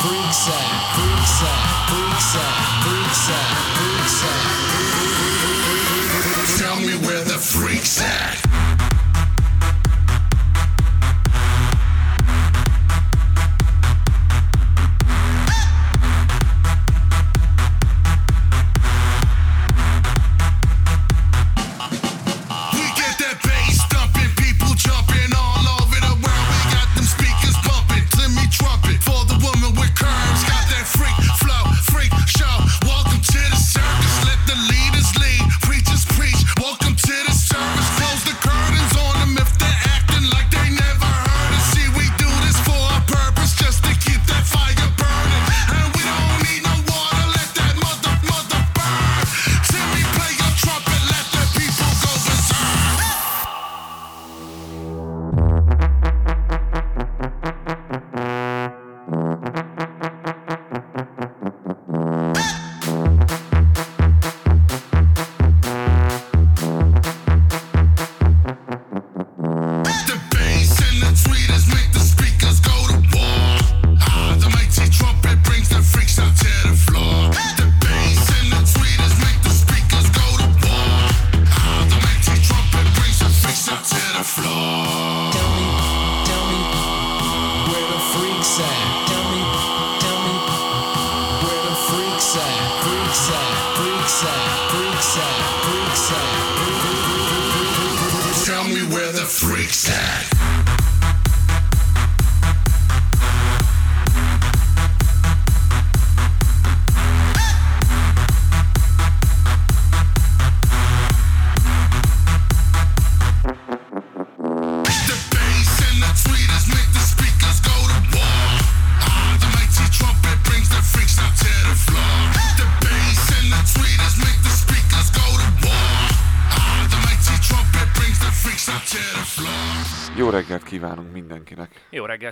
Tell me where the freaks at.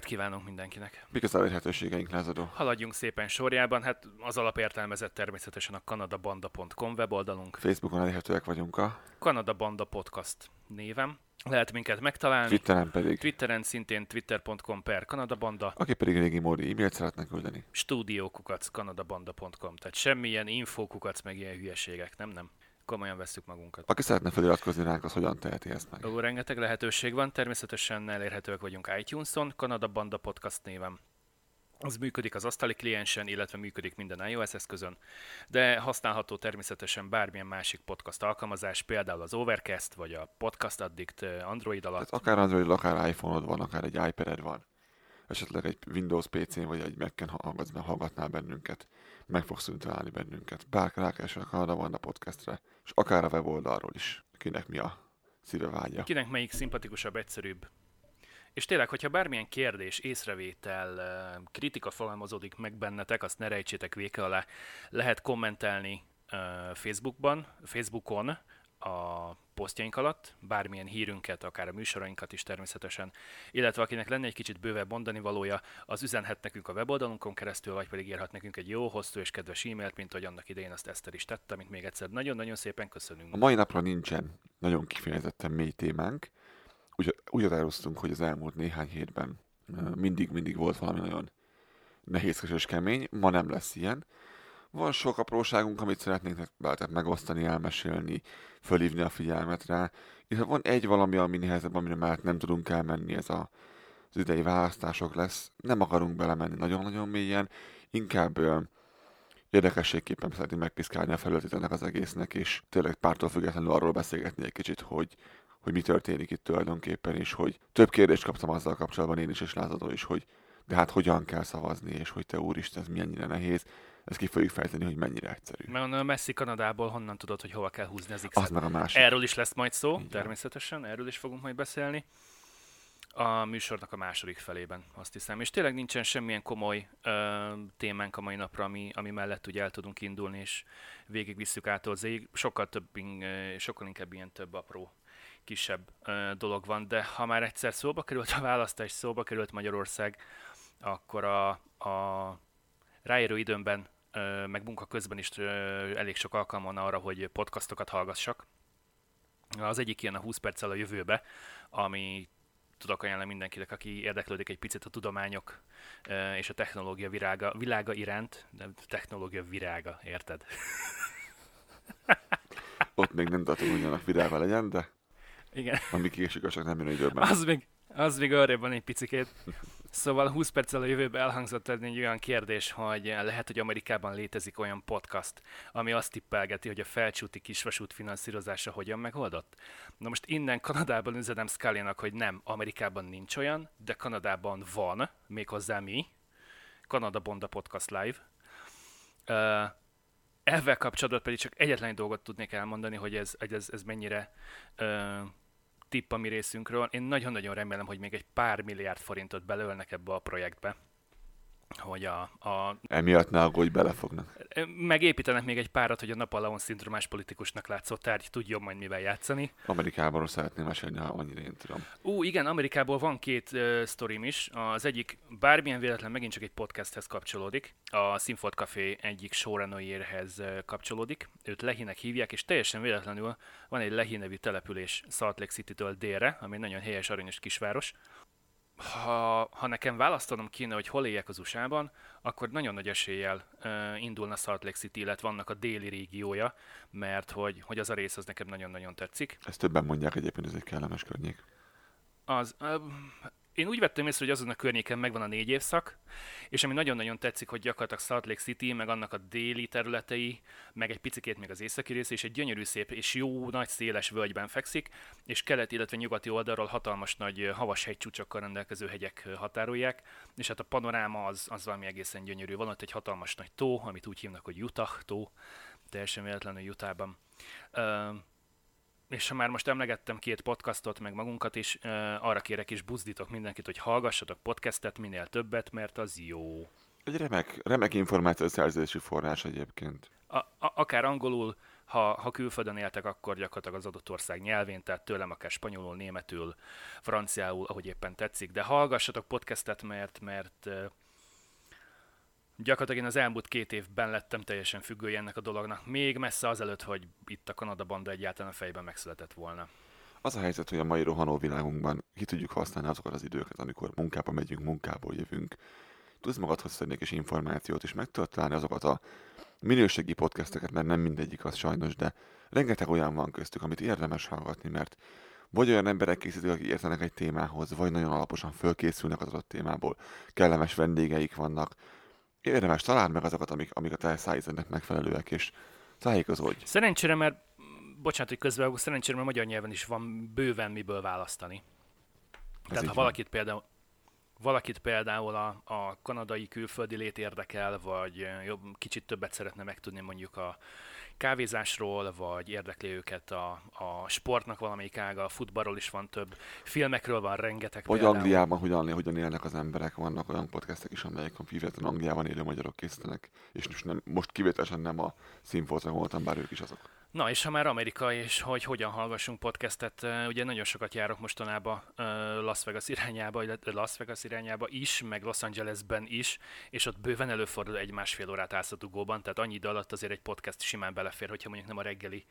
Kívánunk mindenkinek. Mik az elérhetőségeink, Lázadó? Haladjunk szépen sorjában, hát az alapértelmezett természetesen a kanadabanda.com weboldalunk. Facebookon elérhetőek vagyunk a Kanada Banda Podcast névem. Lehet minket megtalálni. Twitteren pedig. Twitteren szintén twitter.com/kanadabanda. Aki pedig régi módi e-mailt szeretne küldeni. studio@kanadabanda.com. Tehát semmilyen infókukac, meg ilyen hülyeségek, nem. Komolyan vesszük magunkat. Aki szeretne feliratkozni ránk, az hogyan teheti ezt meg? Ó, rengeteg lehetőség van, természetesen elérhetőek vagyunk iTunes-on, Kanada Banda Podcast néven. Az működik az asztali kliensen, illetve működik minden iOS eszközön, de használható természetesen bármilyen másik podcast alkalmazás, például az Overcast, vagy a Podcast Addict Android alatt. Tehát akár Android, akár iPhone-od van, akár egy iPad-ed van. Esetleg egy Windows PC-n, vagy egy Mac-en hallgatnál bennünket. Meg fogsz találni bennünket. Bár rákeresel a Kanada Banda Podcastre, és akár a weboldalról is. Kinek mi a szíve vágya. Kinek melyik szimpatikusabb, egyszerűbb. És tényleg, hogyha bármilyen kérdés, észrevétel, kritika fogalmazódik meg bennetek, azt ne rejtsétek véke alá. Lehet kommentelni Facebookon a posztjaink alatt, bármilyen hírünket, akár a műsorainkat is természetesen, illetve akinek lenne egy kicsit bővebb mondani valója, az üzenhet nekünk a weboldalunkon keresztül, vagy pedig írhat nekünk egy jó, hosszú és kedves e-mailt, mint ahogy annak idején azt Eszter is tette, amit még egyszer nagyon-nagyon szépen köszönünk. A mai napra nincsen nagyon kifejezetten mély témánk, úgy határoztunk, hogy az elmúlt néhány hétben mindig volt valami nagyon nehézkes és kemény, ma nem lesz ilyen. Van sok apróságunk, amit szeretnénk megosztani, elmesélni, fölhívni a figyelmet rá. És van egy valami, ami nehezebb, amire már nem tudunk elmenni, ez az idei választások lesz. Nem akarunk belemenni nagyon-nagyon mélyen, inkább érdekességképpen szeretnénk megpiszkálni a felületét ennek az egésznek, és tényleg pártól függetlenül arról beszélgetni egy kicsit, hogy mi történik itt tulajdonképpen, és hogy több kérdést kaptam azzal kapcsolatban én is, és Lázadó is, hogy de hát hogyan kell szavazni, és hogy te úristen, ez milyennyire nehéz. Ezt ki fogjuk fejteni, hogy mennyire egyszerű. Mert onnan messzi Kanadából honnan tudod, hogy hova kell húzni az X-et? Az meg a másik. Erről is lesz majd szó, igen. Természetesen, erről is fogunk majd beszélni. A műsornak a második felében, azt hiszem. És tényleg nincsen semmilyen komoly témánk a mai napra, ami mellett ugye el tudunk indulni, és végigvisszük ától zéig. Sokkal inkább ilyen több apró, kisebb dolog van, de ha már egyszer szóba került a választás, szóba került Magyarország, akkor a ráérő időmben meg munka közben is elég sok alkalmon arra, hogy podcastokat hallgassak. Az egyik ilyen a 20 perccel a jövőbe, ami tudok ajánlani mindenkinek, aki érdeklődik egy picit a tudományok és a technológia világa iránt, de technológia virága, érted? Ott még nem tartom, hogy annak virága legyen, de igen. Ami késik, csak nem jön időben. Az még arrébb van egy picikét. Szóval 20 perccel a jövőbe elhangzott egy olyan kérdés, hogy lehet, hogy Amerikában létezik olyan podcast, ami azt tippelgeti, hogy a felcsúti kisvasút finanszírozása hogyan megoldott. Na most innen Kanadában üzenem Scullynak, hogy nem, Amerikában nincs olyan, de Kanadában van, méghozzá mi, Kanada Banda Podcast Live. Ezzel kapcsolatban pedig csak egyetlen dolgot tudnék elmondani, hogy ez mennyire... tipp a mi részünkről. Én nagyon-nagyon remélem, hogy még egy pár milliárd forintot belőlnek ebbe a projektbe, hogy emiatt ne aggódj, belefognak. Megépítenek még egy párat, hogy a Napalaon-szindromás politikusnak látszó tárgy tudjon majd mivel játszani. Amerikából szeretném mesélni, ha annyira én tudom. Igen, Amerikából van két sztorim is. Az egyik bármilyen véletlen megint csak egy podcasthez kapcsolódik. A Sinfold Café egyik showrunnerjéhez kapcsolódik. Őt Lehinek hívják, és teljesen véletlenül van egy Lehi nevű település Salt Lake Citytől délre, ami nagyon helyes, aranyos kisváros. Ha nekem választanom kéne, hogy hol éljek az USA-ban, akkor nagyon nagy eséllyel indulna Salt Lake City, illetve vannak a déli régiója, mert hogy az a rész az nekem nagyon-nagyon tetszik. Ezt többen mondják egyébként, ez egy kellemes környék. Én úgy vettem észre, hogy azon a környéken megvan a 4 évszak, és ami nagyon-nagyon tetszik, hogy gyakorlatilag Salt Lake City, meg annak a déli területei, meg egy picikét még az északi része, és egy gyönyörű szép és jó nagy széles völgyben fekszik, és keleti, illetve nyugati oldalról hatalmas nagy havas hegycsúcsokkal rendelkező hegyek határolják, és hát a panoráma az valami egészen gyönyörű. Van ott egy hatalmas nagy tó, amit úgy hívnak, hogy Utah tó, teljesen véletlenül Utahban. És ha már most emlegettem két podcastot, meg magunkat is, arra kérek és buzdítok mindenkit, hogy hallgassatok podcastet, minél többet, mert az jó. Egy remek információszerzési forrás egyébként. Akár angolul, ha külföldön éltek, akkor gyakorlatilag az adott ország nyelvén, tehát tőlem akár spanyolul, németül, franciául, ahogy éppen tetszik. De hallgassatok podcastet, mert gyakorlatilag én az elmúlt 2 évben lettem teljesen függője ennek a dolognak, még messze azelőtt, hogy itt a Kanada Banda egyáltalán a fejben megszületett volna. Az a helyzet, hogy a mai rohanó világunkban ki tudjuk használni azokat az időket, amikor munkába megyünk, munkából jövünk. Tudsz magadhoz szedni egy kis információt, és meg tudod találni azokat a minőségi podcasteket, mert nem mindegyik az sajnos, de rengeteg olyan van köztük, amit érdemes hallgatni, mert vagy olyan emberek készítik, akik értenek egy témához, vagy nagyon alaposan fölkészülnek az adott témából, kellemes vendégeik vannak. Érdemes, találd meg azokat, amik a te szájzednek megfelelőek, és tájékozódj. Szerencsére, mert magyar nyelven is van bőven miből választani. Tehát ha valakit például a kanadai külföldi lét érdekel, vagy kicsit többet szeretne megtudni mondjuk a kávézásról, vagy érdekli őket a sportnak valamelyik ága, a futballról is van több, filmekről van rengeteg. Vagy például. Angliában hogyan élnek az emberek, vannak olyan podcastek is, amelyek a fiatal Angliában élő magyarok készítenek, és most kivételesen nem a színfoltra voltam, bár ők is azok. Na és ha már Amerika, és hogy hogyan hallgassunk podcastet, ugye nagyon sokat járok mostanában Las Vegas irányába is, meg Los Angelesben is, és ott bőven előfordul 1,5 órát állsz a dugóban, tehát annyi idő alatt azért egy podcast simán belefér, hogyha mondjuk nem a reggeli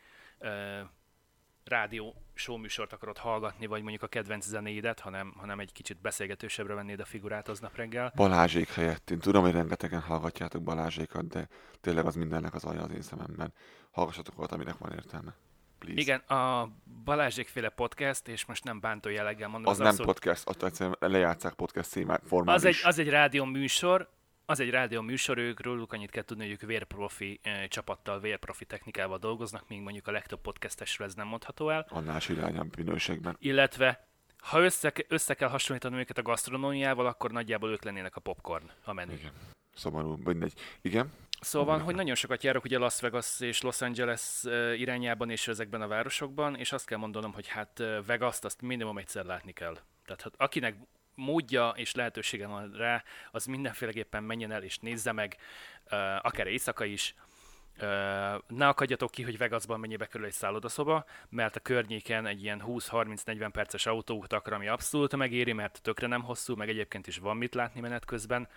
rádió show műsort akarod hallgatni, vagy mondjuk a kedvenc zenéidet, hanem egy kicsit beszélgetősebbre vennéd a figurát aznap reggel. Balázsék helyett. Én tudom, hogy rengetegen hallgatjátok Balázsékat, de tényleg az mindennek az alja az én szememben. Hallgassatok olyat, aminek van értelme. Please. Igen, a Balázsékféle podcast, és most nem bántó jelleggel mondom. Az nem abszolút... podcast, azt egyszerűen lejátszák podcast formában. Az egy rádió műsor. Az egy rádió műsor, őkről annyit kell tudni, hogy ők vérprofi csapattal, vérprofi technikával dolgoznak, míg mondjuk a legtöbb podcastesről ez nem mondható el. Annál irányabb minőségben. Illetve, ha össze kell hasonlítani őket a gasztronómiával, akkor nagyjából ők lennének a popcorn a menü. Igen. Szomorú, mindegy. Igen. Szóval, hogy nagyon sokat járok ugye Las Vegas és Los Angeles irányában és ezekben a városokban, és azt kell mondanom, hogy hát Vegas-t azt minimum egyszer látni kell. Tehát hát akinek módja és lehetősége van rá, az mindenféleképpen menjen el és nézze meg, akár éjszaka is. Ne akadjatok ki, hogy Vegasban mennyibe kerül egy szállodaszoba, mert a környéken egy ilyen 20-30-40 perces autóutakra, ami abszolút megéri, mert tökre nem hosszú, meg egyébként is van mit látni menet közben.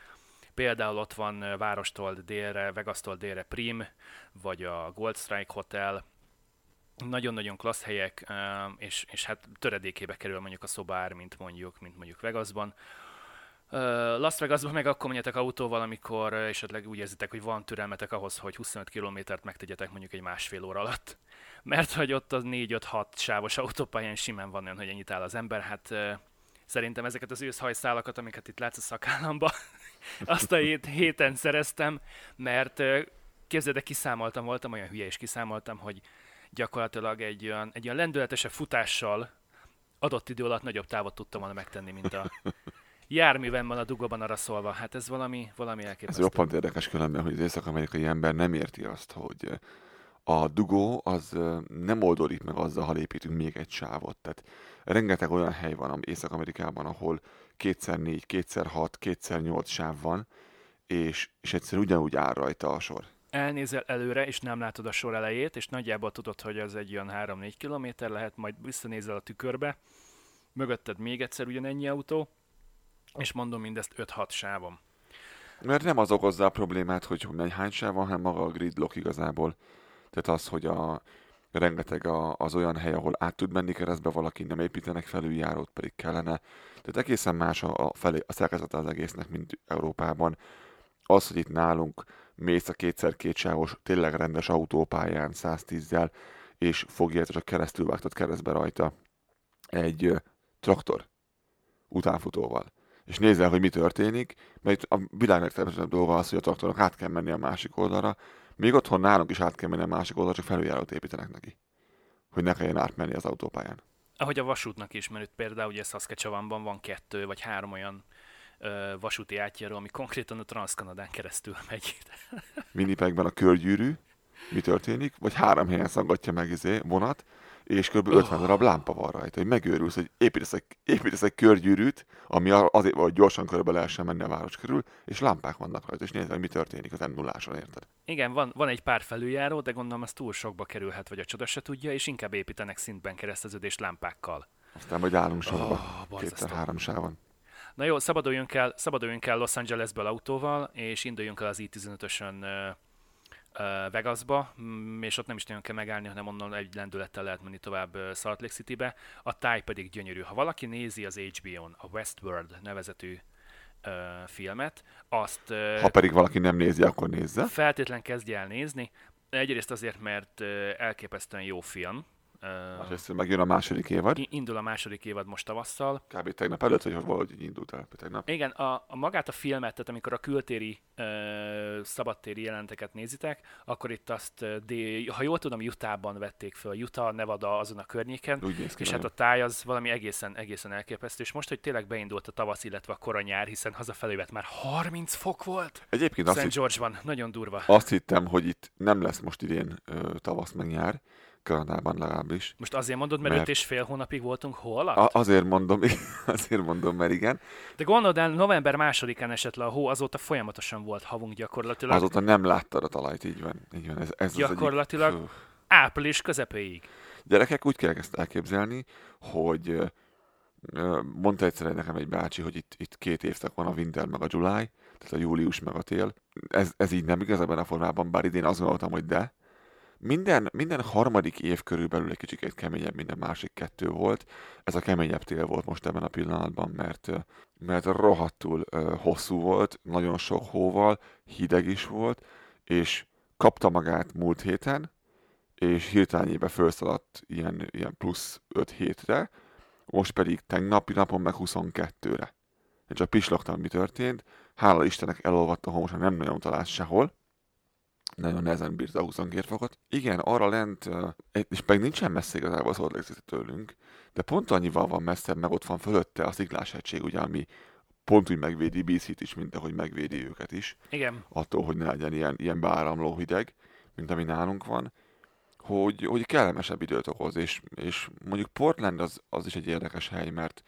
Például ott van várostól délre, Vegasztól délre Prim, vagy a Gold Strike Hotel, nagyon-nagyon klassz helyek, és hát töredékébe kerül mondjuk a szobár, mint mondjuk Vegasban. Las Vegasban meg akkor menjetek autóval, amikor esetleg úgy érzitek, hogy van türelmetek ahhoz, hogy 25 kilométert megtegyetek mondjuk egy másfél óra alatt. Mert hogy ott az 4-5-6 sávos autópályán simán van olyan, hogy ennyit áll az ember. Hát szerintem ezeket az őszhajszálakat, amiket itt látsz a szakállamba, azt a héten szereztem, mert képzeld, olyan hülye is kiszámoltam, hogy gyakorlatilag egy olyan lendületesebb futással adott idő alatt nagyobb távot tudtam volna megtenni, mint a járművemmel a dugóban arra szólva. Hát ez valami elképesztő. Ez roppant érdekes különben, hogy az észak-amerikai ember nem érti azt, hogy a dugó az nem oldódik meg azzal, ha lépítünk még egy sávot. Tehát rengeteg olyan hely van Észak-Amerikában, ahol 2x4, 2x6, 2x8 sáv van, és egyszerűen ugyanúgy áll rajta a sor. Elnézel előre, és nem látod a sor elejét, és nagyjából tudod, hogy az egy olyan 3-4 kilométer lehet, majd visszanézel a tükörbe, mögötted még egyszer ugyanennyi autó, és mondom mindezt 5-6 sávon. Mert nem az okozza a problémát, hogy hány sáv van, hanem maga a gridlock igazából. Tehát az, hogy rengeteg az olyan hely, ahol át tud menni keresztbe, valaki nem építenek felüljárót, pedig kellene. Tehát egészen más a szerkezete az egésznek, mint Európában. Az, hogy itt nálunk mész a 2x2 sávos, tényleg rendes autópályán 110-zel, és fogja, csak keresztülvágtad keresztbe rajta egy traktor utánfutóval. És nézzel, hogy mi történik, mert a világ legszerűen dolga az, hogy a traktornak át kell menni a másik oldalra, még otthon nálunk is át kell menni a másik oldalra, csak felüljárót építenek neki, hogy ne kelljen átmenni az autópályán. Ahogy a vasútnak is, mert például ugye Saskatchewanban van 2 vagy 3 olyan vasúti átjáró, ami konkrétan a Transz-Kanadán keresztül megy. Winnipegben a körgyűrű, mi történik? Vagy 3 helyen szaggatja meg vonat, és kb. 50 darab lámpa van rajta, hogy megőrülsz, hogy építesz egy körgyűrűt, ami azért van, hogy gyorsan körbe lehessen menni a város körül, és lámpák vannak rajta, és nézd, hogy mi történik az M0-áson, érted? Igen, van egy pár felüljáró, de gondolom az túl sokba kerülhet, vagy a csoda se tudja, és inkább építenek szintben kereszteződést lámpákkal. Aztán majd állunk sorba, 2x3 sávon. Na jó, szabaduljunk el Los Angelesből autóval, és induljunk el az i-15-ösön Vegasba, és ott nem is nagyon kell megállni, hanem onnan egy lendülettel lehet menni tovább Salt Lake Citybe. A táj pedig gyönyörű. Ha valaki nézi az HBO-n a Westworld nevezetű filmet, azt... ha pedig valaki nem nézi, akkor nézze. Feltétlen kezdje el nézni. Egyrészt azért, mert elképesztően jó film. Másrészt megjön a második évad. Indul a második évad most tavasszal. Kb. Tegnap előtt, hogy valahogy indult el tegnap. Igen, magát a filmet, tehát amikor a kültéri, szabadtéri jelenteket nézitek, akkor itt azt, ha jól tudom, Utahban vették fel, Utah, Nevada, azon a környéken, és hát a táj az valami egészen elképesztő, és most, hogy tényleg beindult a tavasz, illetve a kora nyár, hiszen hazafelé vett már 30 fok volt. Egyébként St. George-ban, nagyon durva. Azt hittem, hogy itt nem lesz most idén tavasz meg nyár, Kanadában legalábbis. Most azért mondod, mert 5,5 hónapig voltunk hó alatt? Azért mondom, mert igen. De gondold el, november 2-án esett le a hó, azóta folyamatosan volt havunk gyakorlatilag. Azóta nem láttad a talajt, így van. Ez gyakorlatilag az egyik... április közepéig. Gyerekek, úgy kell ezt elképzelni, hogy mondta egyszer nekem egy bácsi, hogy itt 2 évszak van, a winter meg a July, tehát a július meg a tél. Ez így nem igaz ebben a formában, bár idén azt gondoltam, hogy de. Minden harmadik év körülbelül egy kicsit keményebb, minden másik 2 volt. Ez a keményebb tél volt most ebben a pillanatban, mert rohadtul hosszú volt, nagyon sok hóval, hideg is volt, és kapta magát múlt héten, és hirtelnyébe felszaladt ilyen plusz 5 hétre, most pedig tegnapi napon meg 22-re. Én csak pislogtam, mi történt, hála Istennek elolvadt a homos, nem nagyon találsz sehol. Nagyon nehezen bírta a 22 fokot. Igen, arra lent, és meg nincsen messze igazából a Salt Lake City tőlünk, de pont annyival van messze, meg ott van fölötte a szikláshegység, ugye, ami pont úgy megvédi BC-t is, mint ahogy megvédi őket is. Igen. Attól, hogy ne legyen ilyen beáramló hideg, mint ami nálunk van, hogy kellemesebb időt okoz. És mondjuk Portland az is egy érdekes hely, mert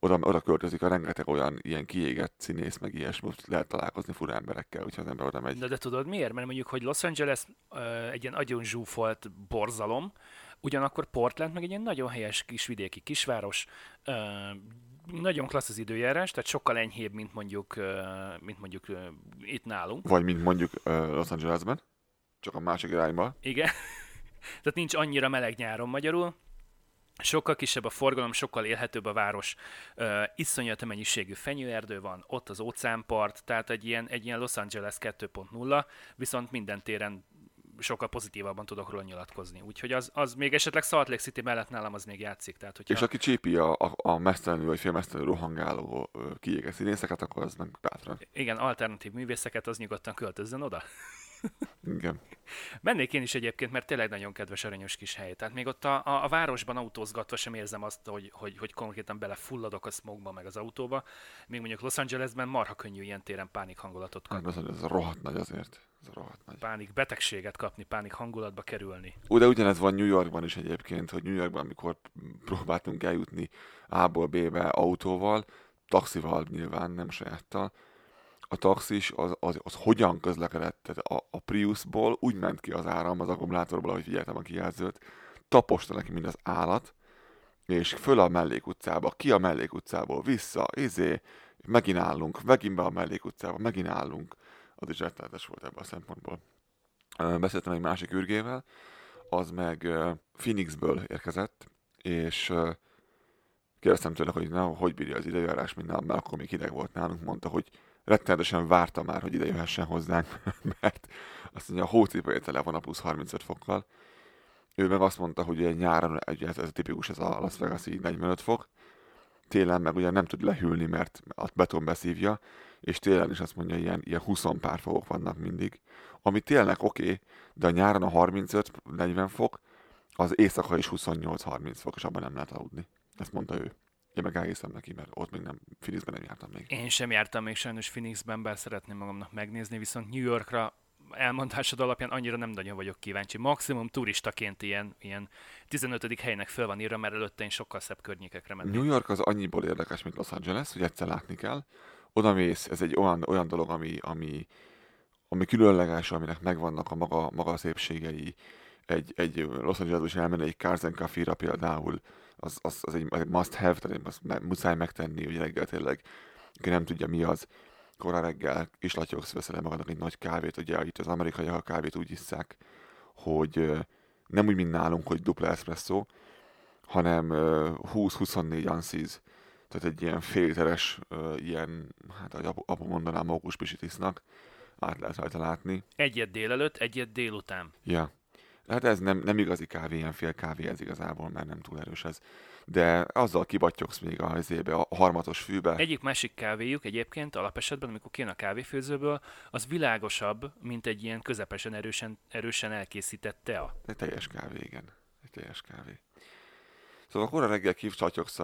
oda költözik a rengeteg olyan ilyen kiégett színész, meg ilyesmi, lehet találkozni fura emberekkel, úgyhogy az ember oda megy. De tudod miért? Mert mondjuk, hogy Los Angeles egy ilyen agyon zsúfolt borzalom, ugyanakkor Portland meg egy ilyen nagyon helyes kisvidéki kisváros, nagyon klassz az időjárás, tehát sokkal enyhébb, mint mondjuk itt nálunk. Vagy mint mondjuk Los Angelesben, csak a másik irányban. Igen. Tehát nincs annyira meleg nyáron magyarul. Sokkal kisebb a forgalom, sokkal élhetőbb a város. Iszonyat mennyiségű fenyőerdő van, ott az óceánpart, tehát egy ilyen Los Angeles 2.0, viszont minden téren sokkal pozitívabban tudok róla nyilatkozni. Úgyhogy az még esetleg Salt Lake City mellett nálam az még játszik. Tehát, hogyha... És aki csípi a mesztelenül vagy félmesztelenül rohangáló kiégett színészeket, akkor az nem bátran. Igen, alternatív művészeket, az nyugodtan költözzen oda. Igen. Mennék én is egyébként, mert tényleg nagyon kedves, aranyos kis hely. Tehát még ott a városban autózgatva sem érzem azt, hogy konkrétan belefulladok a smogba meg az autóba. Még mondjuk Los Angelesben marha könnyű ilyen téren pánik hangulatot kapni. Ez rohadt nagy azért. Pánik betegséget kapni, pánik hangulatba kerülni. De ugyanez van New Yorkban is egyébként, hogy New Yorkban, amikor próbáltunk eljutni A-ból B-be autóval, taxival nyilván, nem sajáttal, a taxis az hogyan közlekedett? Tehát a Priusból úgy ment ki az áram az akkumulátorból, ahogy figyeltem a kijelzőt, taposta neki mind az állat, és föl a mellékutcába, ki a mellékutcából, vissza, megint állunk, megint be a mellékutcába, megint állunk. Az is rettenetes volt ebben a szempontból. Beszéltem egy másik ürgével, az meg Phoenixből érkezett, és kérdeztem tőle, hogy hogy bírja az időjárás minden, mert akkor még hideg volt nálunk, mondta, hogy rettenetesen várta már, hogy ide jöhessen hozzánk, mert azt mondja, a hócipője tele van a plusz 35 fokkal. Ő meg azt mondta, hogy nyáron, ez tipikus, ez a Las Vegas-i 45 fok, télen meg ugye nem tud lehűlni, mert a beton beszívja, és télen is azt mondja, ilyen 20 pár fokok vannak mindig. Ami télnek oké, de a nyáron a 35-40 fok, az éjszaka is 28-30 fok, és abban nem lehet aludni. Ezt mondta ő. Én meg elhiszem neki, mert ott még nem, Phoenixben nem jártam még. Én sem jártam még sajnos Phoenixben, bár szeretném magamnak megnézni, viszont New Yorkra elmondásod alapján annyira nem nagyon vagyok kíváncsi. Maximum turistaként ilyen 15. helynek föl van írva, mert előtte én sokkal szebb környékekre mennék. New York az annyiból érdekes, mint Los Angeles, hogy egyszer látni kell. Oda mész, ez egy olyan dolog, ami különleges, aminek megvannak a maga szépségei. Egy Los Angelesben is elmenni egy Cars and Coffee-ra például, az egy must have, tehát azt muszáj megtenni, hogy reggel tényleg, aki nem tudja mi az, korán reggel is latyogsz, veszel magadnak egy nagy kávét, ugye itt az amerikaiak a kávét úgy isszák, hogy nem úgy, mint nálunk, hogy dupla espresszó, hanem 20-24 anszíz, tehát egy ilyen féliteres, ilyen, hát ahogy apu mondaná, mókuspisit isznak, át lehet rajta látni. Egyet délelőtt, egyet délután. Ja. Hát ez nem igazi kávé, ilyen fél kávé ez igazából, mert nem túl erős ez. De azzal kibattyogsz még a helyzébe, a harmatos fűbe. Egyik-másik kávéjuk egyébként alapesetben, amikor kijön a kávéfőzőből, az világosabb, mint egy ilyen közepesen erősen elkészített tea. Egy teljes kávé, igen. Egy teljes kávé. Szóval korán reggel kibattyogsz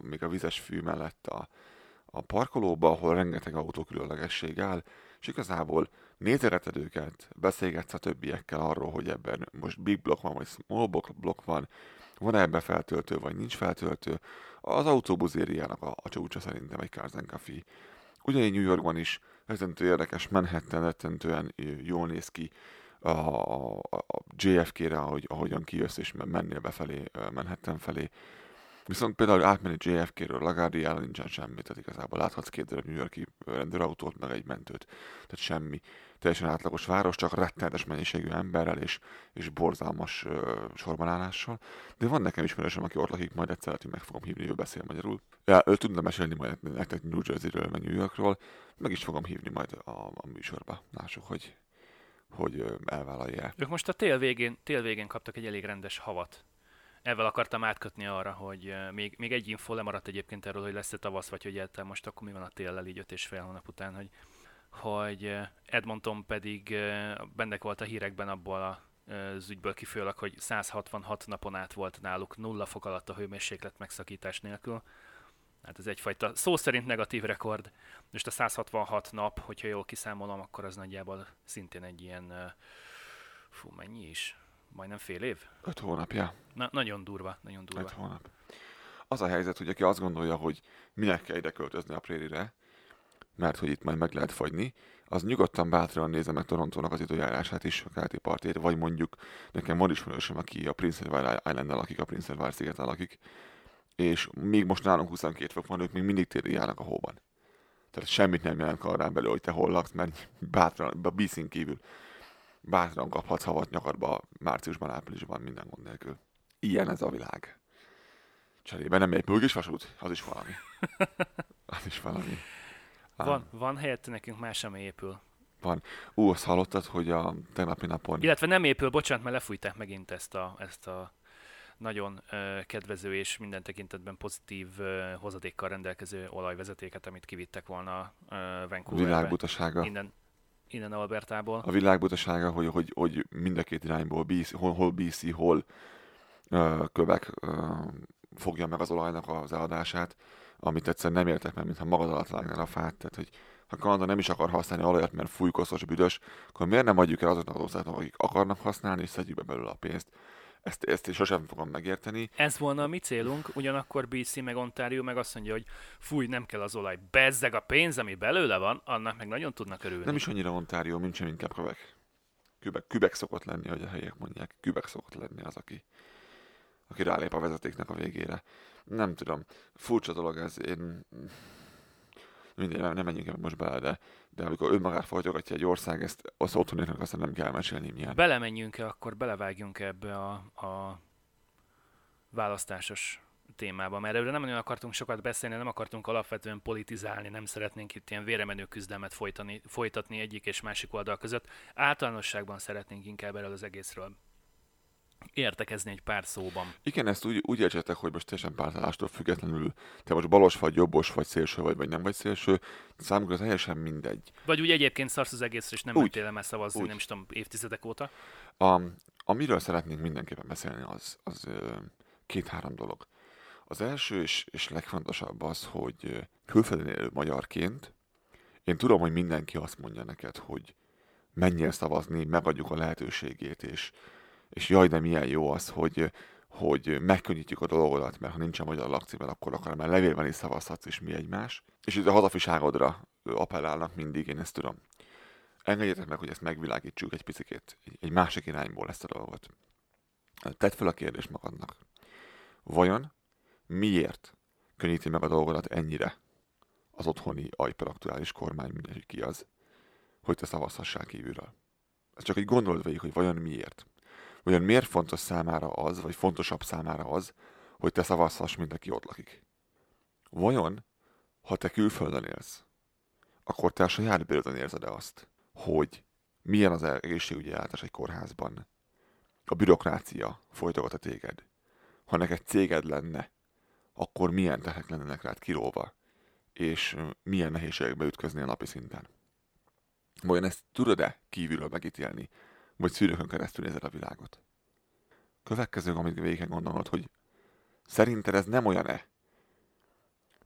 még a vizes fű mellett a parkolóba, ahol rengeteg autó különlegesség áll, és igazából nézegeted őket, beszélgetsz a többiekkel arról, hogy ebben most big block van, vagy small block van, van-e ebben feltöltő, vagy nincs feltöltő. Az autóbuzériának a csúcsa szerintem egy Cars and Coffee. Ugyanígy New Yorkban is rettentő érdekes, Manhattan rettentően jól néz ki a JFK-re, ahogyan kijössz, és mennél befelé, Manhattan felé. Viszont például átmenni JFK-ről LaGuardia-ra nincsen semmit, tehát igazából láthatsz két darab New York-i rendőrautót, meg egy mentőt, tehát semmi. Teljesen átlagos város, csak rettenetes mennyiségű emberrel és borzalmas sorbanállással. De van nekem ismerősöm, aki ott lakik, majd egyszer meg fogom hívni, ő beszél magyarul. Ja, ő tudna mesélni majd nektek New Jersey-ről, meg New Yorkról, meg is fogom hívni majd a műsorba. Lássuk, hogy elvállalja. Ők most a tél végén kaptak egy elég rendes havat. Ezzel akartam átkötni arra, hogy még egy infó lemaradt egyébként erről, hogy lesz-e tavasz, vagy hogy eltel most, akkor mi van a téllel így 5,5 hónap után, hogy Edmonton pedig bennük volt a hírekben abból az ügyből kifolyólag, hogy 166 napon át volt náluk 0 fok alatt a hőmérséklet megszakítás nélkül. Hát ez egyfajta szó szerint negatív rekord. Most a 166 nap, hogyha jól kiszámolom, akkor az nagyjából szintén egy ilyen, mennyi is? Majdnem fél év? 5 hónapja. Nagyon durva. 5 hónap. Az a helyzet, hogy aki azt gondolja, hogy minek kell ide költözni a Prairie-re, mert hogy itt majd meg lehet fagyni, az nyugodtan bátran nézze meg Torontónak az időjárását is, a keleti partjét, vagy mondjuk nekem van ismerősöm, aki a Prince Edward Island-en lakik, a Prince Edward szigeten lakik, és még most nálunk 22 fok van, ők még mindig téli járnak a hóban. Tehát semmit nem jelent karrán belül, hogy te hol laksz, mert bátran, a bízin kívül. bátran kaphatsz havat nyakadba márciusban, áprilisban, minden gond nélkül. Ilyen ez a világ. Cserébe nem egy pörgés vasút? Az is valami. Az is valami. Van helyette nekünk más, ami épül. Van. Azt hallottad, hogy a tegnapi napon... Illetve nem épül, bocsánat, mert lefújták megint ezt a nagyon kedvező és minden tekintetben pozitív hozadékkal rendelkező olajvezetéket, amit kivittek volna Vancouverbe. Világbutasága. Innen Albertából. A világbutasága, hogy mind a két irányból, BC, hol Quebec fogja meg az olajnak az eladását, amit egyszerűen nem értek meg, mintha magad alatt lágnál a fát. Tehát, hogy ha Kanada nem is akar használni olajat, mert fújkoszos, büdös, akkor miért nem adjuk el azoknak az országnak, akik akarnak használni, és szedjük be belőle a pénzt. Ezt én sosem fogom megérteni. Ez volna a mi célunk, ugyanakkor BC meg Ontario meg azt mondja, hogy fúj, nem kell az olaj, bezzeg a pénz, ami belőle van, annak meg nagyon tudnak örülni. Nem is annyira Ontario, mint sem inkább Quebec szokott lenni, hogy a helyiek mondják. Quebec szokott lenni az, aki rálép a vezetéknek a végére. Nem tudom, furcsa dolog ez, mindegy, nem menjünk ebben most bele, de amikor önmagát folytogatja egy ország, ezt az otthonéknak aztán nem kell mesélni milyen. Belemenjünk-e, akkor belevágjunk-e ebbe a választásos témába, mert erről nem nagyon akartunk sokat beszélni, nem akartunk alapvetően politizálni, nem szeretnénk itt ilyen véremenő küzdelmet folytatni egyik és másik oldal között. Általánosságban szeretnénk inkább erről az egészről értekezni egy pár szóban. Igen, ezt úgy értsetek, hogy most teljesen pártállástól függetlenül te most balos vagy, jobbos vagy, szélső vagy, vagy nem vagy szélső, számukra teljesen mindegy. Vagy úgy egyébként szarsz az egészre, és nem mentél el szavazni, nem is tudom, évtizedek óta. Amiről szeretnénk mindenképpen beszélni, az két-három dolog. Az első és legfontosabb az, hogy külföldön élő magyarként én tudom, hogy mindenki azt mondja neked, hogy menjél szavazni, megadjuk a lehetőségét, és jaj, de milyen jó az, hogy megkönnyítjük a dolgodat, mert ha nincs a magyar lakcímvel, akkor akár már levélben is szavazhatsz, és mi egymás. És itt a hazafiságodra appellálnak mindig, én ezt tudom. Engedjétek meg, hogy ezt megvilágítsuk egy picikét, egy másik irányból ezt a dolgot. Tedd fel a kérdést magadnak. Vajon miért könnyíti meg a dolgodat ennyire az otthoni aktuális kormány, mindegy ki az, hogy te szavazhassál kívülről? Ez csak egy gondold végig, hogy vajon miért? Olyan miért fontos számára az, vagy fontosabb számára az, hogy te szavazhass, mint aki ott lakik? Vajon, ha te külföldön élsz, akkor te a saját bőrödön érzed-e azt, hogy milyen az egészségügyi ellátás egy kórházban? A bürokrácia folytogat a téged. Ha neked céged lenne, akkor milyen terhek lennének rád kirólva, és milyen nehézségekbe ütköznél napi szinten? Vajon ezt tudod-e kívülről megítélni, vagy szűrőkön keresztül nézed a világot? Következő, amit végig gondolod, hogy szerinted ez nem olyan-e,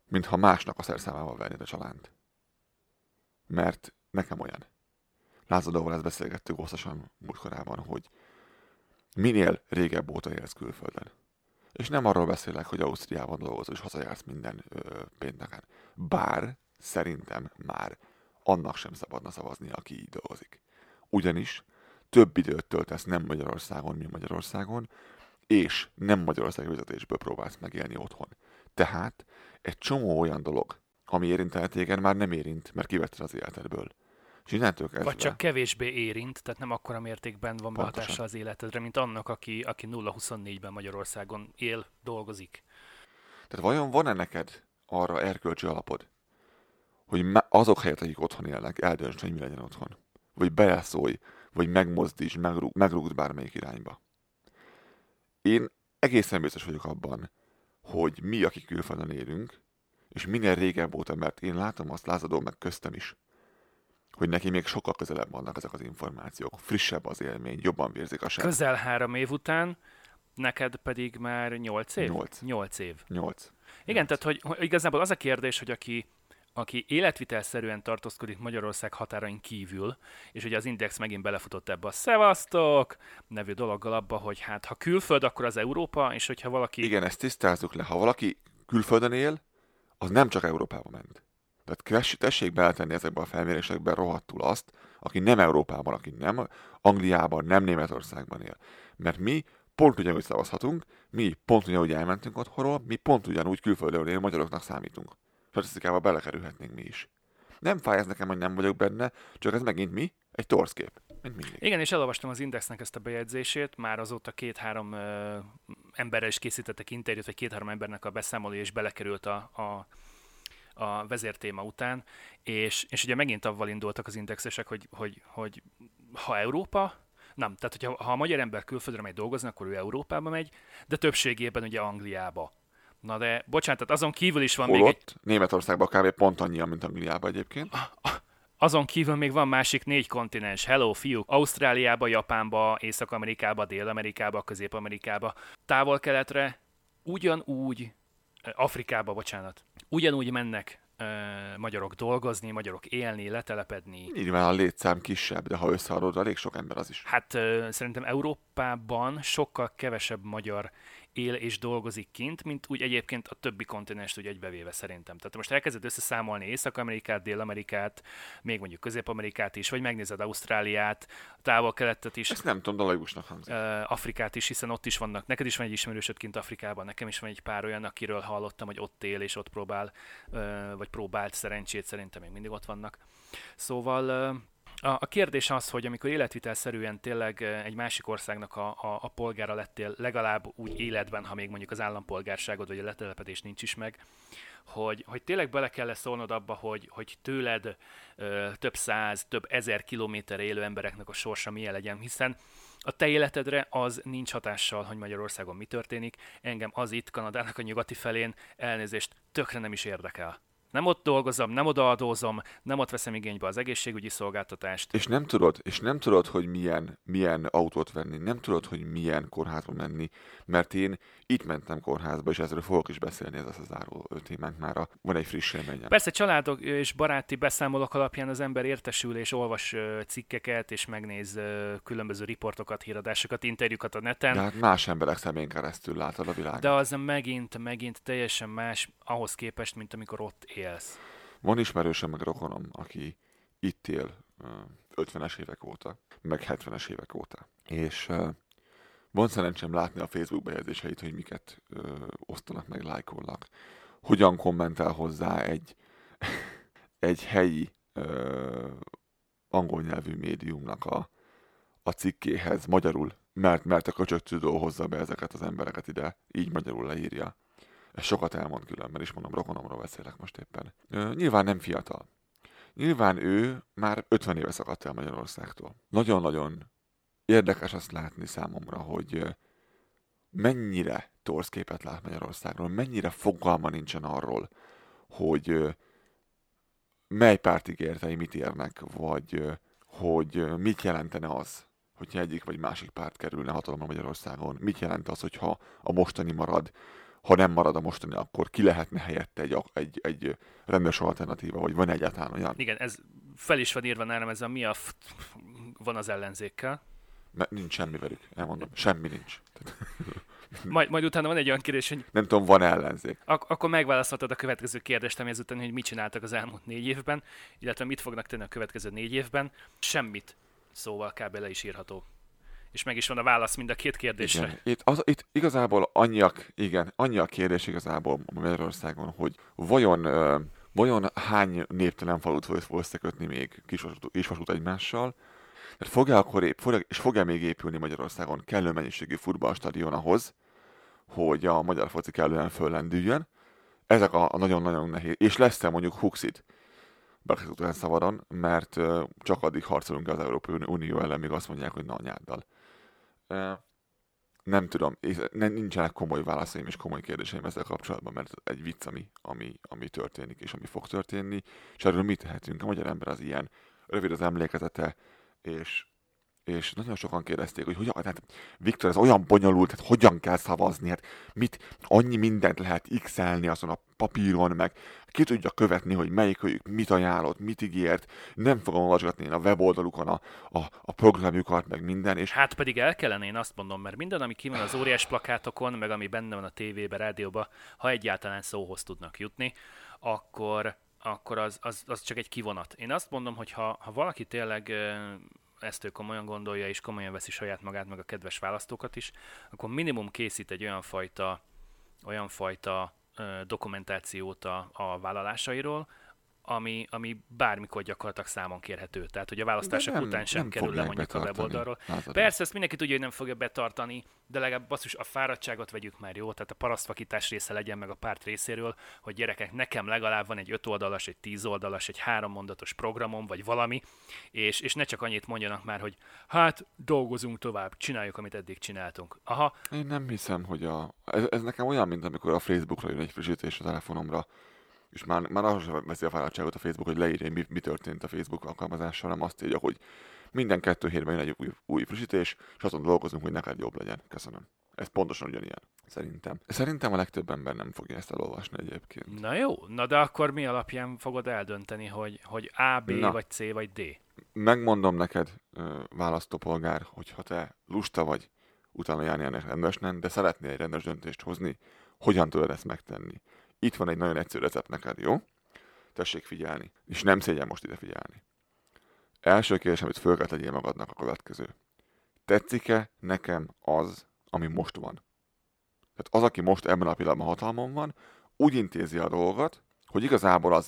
mintha másnak a szerszámával vernéd a csalánt. Mert nekem olyan. Lázadóval ezt beszélgettük hosszasan múltkorában, hogy minél régebb óta élsz külföldön. És nem arról beszélek, hogy Ausztriában dolgozol, és hazajársz minden pénteken. Bár szerintem már annak sem szabadna szavazni, aki így dolgozik. Ugyanis több időt töltesz nem Magyarországon, mint Magyarországon, és nem Magyarország vezetésből próbálsz megélni otthon. Tehát egy csomó olyan dolog, ami érintene téged, már nem érint, mert kivetted az életedből. És innentől kezdve... Vagy csak kevésbé érint, tehát nem akkora mértékben van behatása az életedre, mint annak, aki 0-24-ben Magyarországon él, dolgozik. Tehát vajon van-e neked arra erkölcsi alapod, hogy azok helyett, akik otthon élnek, eldöntsd, hogy mi legyen otthon? Vagy beleszólj, vagy megmozdíts, megrúgd bármelyik irányba. Én egészen biztos vagyok abban, hogy mi, akik külföldön élünk, és minél régebb óta, mert én látom azt lázadó, meg köztem is, hogy neki még sokkal közelebb vannak ezek az információk. Frissebb az élmény, jobban vérzik a sebb. Közel 3 év után, neked pedig már 8 év? 8 év. 8. Igen, 8. Tehát hogy igazából az a kérdés, hogy aki életvitelszerűen tartózkodik Magyarország határain kívül, és ugye az Index megint belefutott ebbe a szevasztok nevű dologgal abba, hogy hát ha külföld, akkor az Európa, és hogyha valaki... Igen, ezt tisztázzuk le. Ha valaki külföldön él, az nem csak Európába ment. Tehát tessék beletenni ezekbe a felmérésekbe rohadtul azt, aki nem Európában, aki nem Angliában, nem Németországban él. Mert mi pont ugyanúgy szavazhatunk, mi pont ugyanúgy elmentünk otthonról, mi pont ugyanúgy külföldön élő magyaroknak számítunk. Statisztikába belekerülhetnénk mi is. Nem fáj ez nekem, hogy nem vagyok benne, csak ez megint mi? Egy torszkép. Igen, és elolvastam az Indexnek ezt a bejegyzését, már azóta két-három emberrel is készítettek interjút, vagy két-három embernek a beszámolója is belekerült a vezértéma után, és ugye megint avval indultak az indexesek, hogy ha Európa, nem, tehát hogyha a magyar ember külföldre megy dolgozni, akkor ő Európába megy, de többségében ugye Angliába. Na de, bocsánat, tehát azon kívül is van még egy... Németországban kb. Pont annyian, mint Angliában egyébként. Azon kívül még van másik 4 kontinens. Hello, fiúk! Ausztráliába, Japánba, Észak-Amerikába, Dél-Amerikába, Közép-Amerikába, Távol-Keletre, ugyanúgy, Afrikába, bocsánat, ugyanúgy mennek magyarok dolgozni, magyarok élni, letelepedni. Nyilván a létszám kisebb, de ha összeadod, elég sok ember az is. Hát szerintem Európában sokkal kevesebb magyar él és dolgozik kint, mint úgy egyébként a többi kontinenst úgy egybevéve szerintem. Tehát most elkezded összeszámolni Észak-Amerikát, Dél-Amerikát, még mondjuk Közép-Amerikát is, vagy megnézed Ausztráliát, Távol-Keletet is. Ezt nem tudom, de logikusnak hangzik. Afrikát is, hiszen ott is vannak. Neked is van egy ismerősöd kint Afrikában, nekem is van egy pár olyan, akiről hallottam, hogy ott él és ott próbál, vagy próbált szerencsét, szerintem még mindig ott vannak. Szóval... A kérdés az, hogy amikor életvitelszerűen tényleg egy másik országnak a polgára lettél, legalább úgy életben, ha még mondjuk az állampolgárságod vagy a letelepedés nincs is meg, hogy tényleg bele kell szólnod abba, hogy tőled több száz, több ezer kilométerre élő embereknek a sorsa milyen legyen, hiszen a te életedre az nincs hatással, hogy Magyarországon mi történik. Engem az itt Kanadának a nyugati felén, elnézést, tökre nem is érdekel. Nem ott dolgozom, nem odaadózom, nem ott veszem igénybe az egészségügyi szolgáltatást. És nem tudod, hogy milyen autót venni, nem tudod, hogy milyen kórházba menni, mert én itt mentem kórházba, és ezről fogok is beszélni, ez az a záró témánk mára. Van egy friss élményem. Persze családok és baráti beszámolók alapján az ember értesül és olvas cikkeket, és megnéz különböző riportokat, híradásokat, interjúkat a neten. De hát más emberek szemén keresztül látod a világot. De az megint teljesen más ahhoz képest, mint amikor ott élsz. Van ismerősöm, meg rokonom, aki itt él 50-es évek óta, meg 70-es évek óta. És van szerencsém látni a Facebook bejegyzéseit, hogy miket osztanak, meg lájkolnak. Hogyan kommentál hozzá egy helyi angol nyelvű médiumnak a cikkéhez magyarul, mert a köcsög tudó hozza be ezeket az embereket ide, így magyarul leírja. Ez sokat elmond különben, is mondom, rokonomról beszélek most éppen. Nyilván nem fiatal. Nyilván ő már 50 éve szakadt el Magyarországtól. Nagyon-nagyon érdekes azt látni számomra, hogy mennyire torz képet lát Magyarországról, mennyire fogalma nincsen arról, hogy mely párt ígértei mit érnek, vagy hogy mit jelentene az, hogyha egyik vagy másik párt kerülne hatalomra Magyarországon, mit jelent az, hogyha a mostani marad, ha nem marad a mostani, akkor ki lehetne helyette egy rendes alternatíva, vagy van egyáltalán olyan? Igen, ez fel is van írva nálam, ez a mi a van az ellenzékkel. Nincs semmi velük, elmondom. Semmi nincs. Majd utána van egy olyan kérdés, hogy... Nem tudom, van ellenzék. Akkor megválaszoltad a következő kérdést, ami ezután, hogy mit csináltak az elmúlt 4 évben, illetve mit fognak tenni a következő 4 évben. Semmit. Szóval kb. Le is írható. És meg is van a válasz mind a két kérdésre. Igen. Itt igazából annyi a kérdés igazából Magyarországon, hogy vajon hány néptelen falut fog összekötni még kisvasút egymással, mert fog-e még épülni Magyarországon kellő mennyiségű futballstadion ahhoz, hogy a magyar foci kellően föllendüljön. Ezek a nagyon-nagyon nehéz. És lesz-e mondjuk Huxit Brexit után szavaron, mert csak addig harcolunk az Európai Unió ellen, még azt mondják, hogy na anyáddal. Nem tudom, nincsenek komoly válaszaim és komoly kérdéseim ezzel kapcsolatban, mert egy vicc, ami történik és ami fog történni, és erről mit tehetünk? A magyar ember az ilyen, rövid az emlékezete, és nagyon sokan kérdezték, hogy hogyan, hát Viktor, ez olyan bonyolult, hát hogyan kell szavazni, hát annyi mindent lehet x-elni azon a papíron, meg ki tudja követni, hogy melyikőjük mit ajánlott, mit ígért, nem fogom olvasgatni a weboldalukon a programjukat, meg minden. És... Hát pedig el kellene, én azt mondom, mert minden, ami ki van az óriás plakátokon, meg ami benne van a tévében, rádióban, ha egyáltalán szóhoz tudnak jutni, akkor az csak egy kivonat. Én azt mondom, hogy ha valaki tényleg... ezt ő komolyan gondolja, és komolyan veszi saját magát, meg a kedves választókat is, akkor minimum készít egy olyan fajta dokumentációt a vállalásairól, ami bármikor gyakorlatilag számon kérhető. Tehát, hogy a választások után sem kerül le mondjuk a weboldalról. Persze, ezt mindenki tudja, hogy nem fogja betartani, de legalább basszus, a fáradtságot vegyük már, jó? Tehát a parasztvakítás része legyen meg a párt részéről, hogy gyerekek, nekem legalább van egy 5 oldalas, egy 10 oldalas, egy 3 mondatos programom, vagy valami, és ne csak annyit mondjanak már, hogy hát, dolgozunk tovább, csináljuk, amit eddig csináltunk. Aha. Én nem hiszem, hogy ez nekem olyan, mint amikor a Facebookra jön egy frissítés a telefonomra, és már ahhoz sem veszi a fáradtságot a Facebook, hogy leírja, mi történt a Facebook alkalmazással, hanem azt írja, hogy minden 2 hétben jön egy új frissítés, és azon dolgozunk, hogy neked jobb legyen. Köszönöm. Ez pontosan ugyanilyen. Szerintem a legtöbb ember nem fogja ezt elolvasni egyébként. Na jó, na de akkor mi alapján fogod eldönteni, hogy A, B, na, vagy C, vagy D? Megmondom neked, választópolgár, hogy ha te lusta vagy utána járni ennek rendesen, de szeretnél egy rendes döntést hozni, hogyan tudod ezt megtenni? Itt van egy nagyon egyszerű recept neked, jó? Tessék figyelni. És nem szégyen most ide figyelni. Első kérdés, amit föl kell tegyél magadnak, a következő. Tetszik-e nekem az, ami most van? Tehát az, aki most ebben a pillanatban hatalmon van, úgy intézi a dolgot, hogy igazából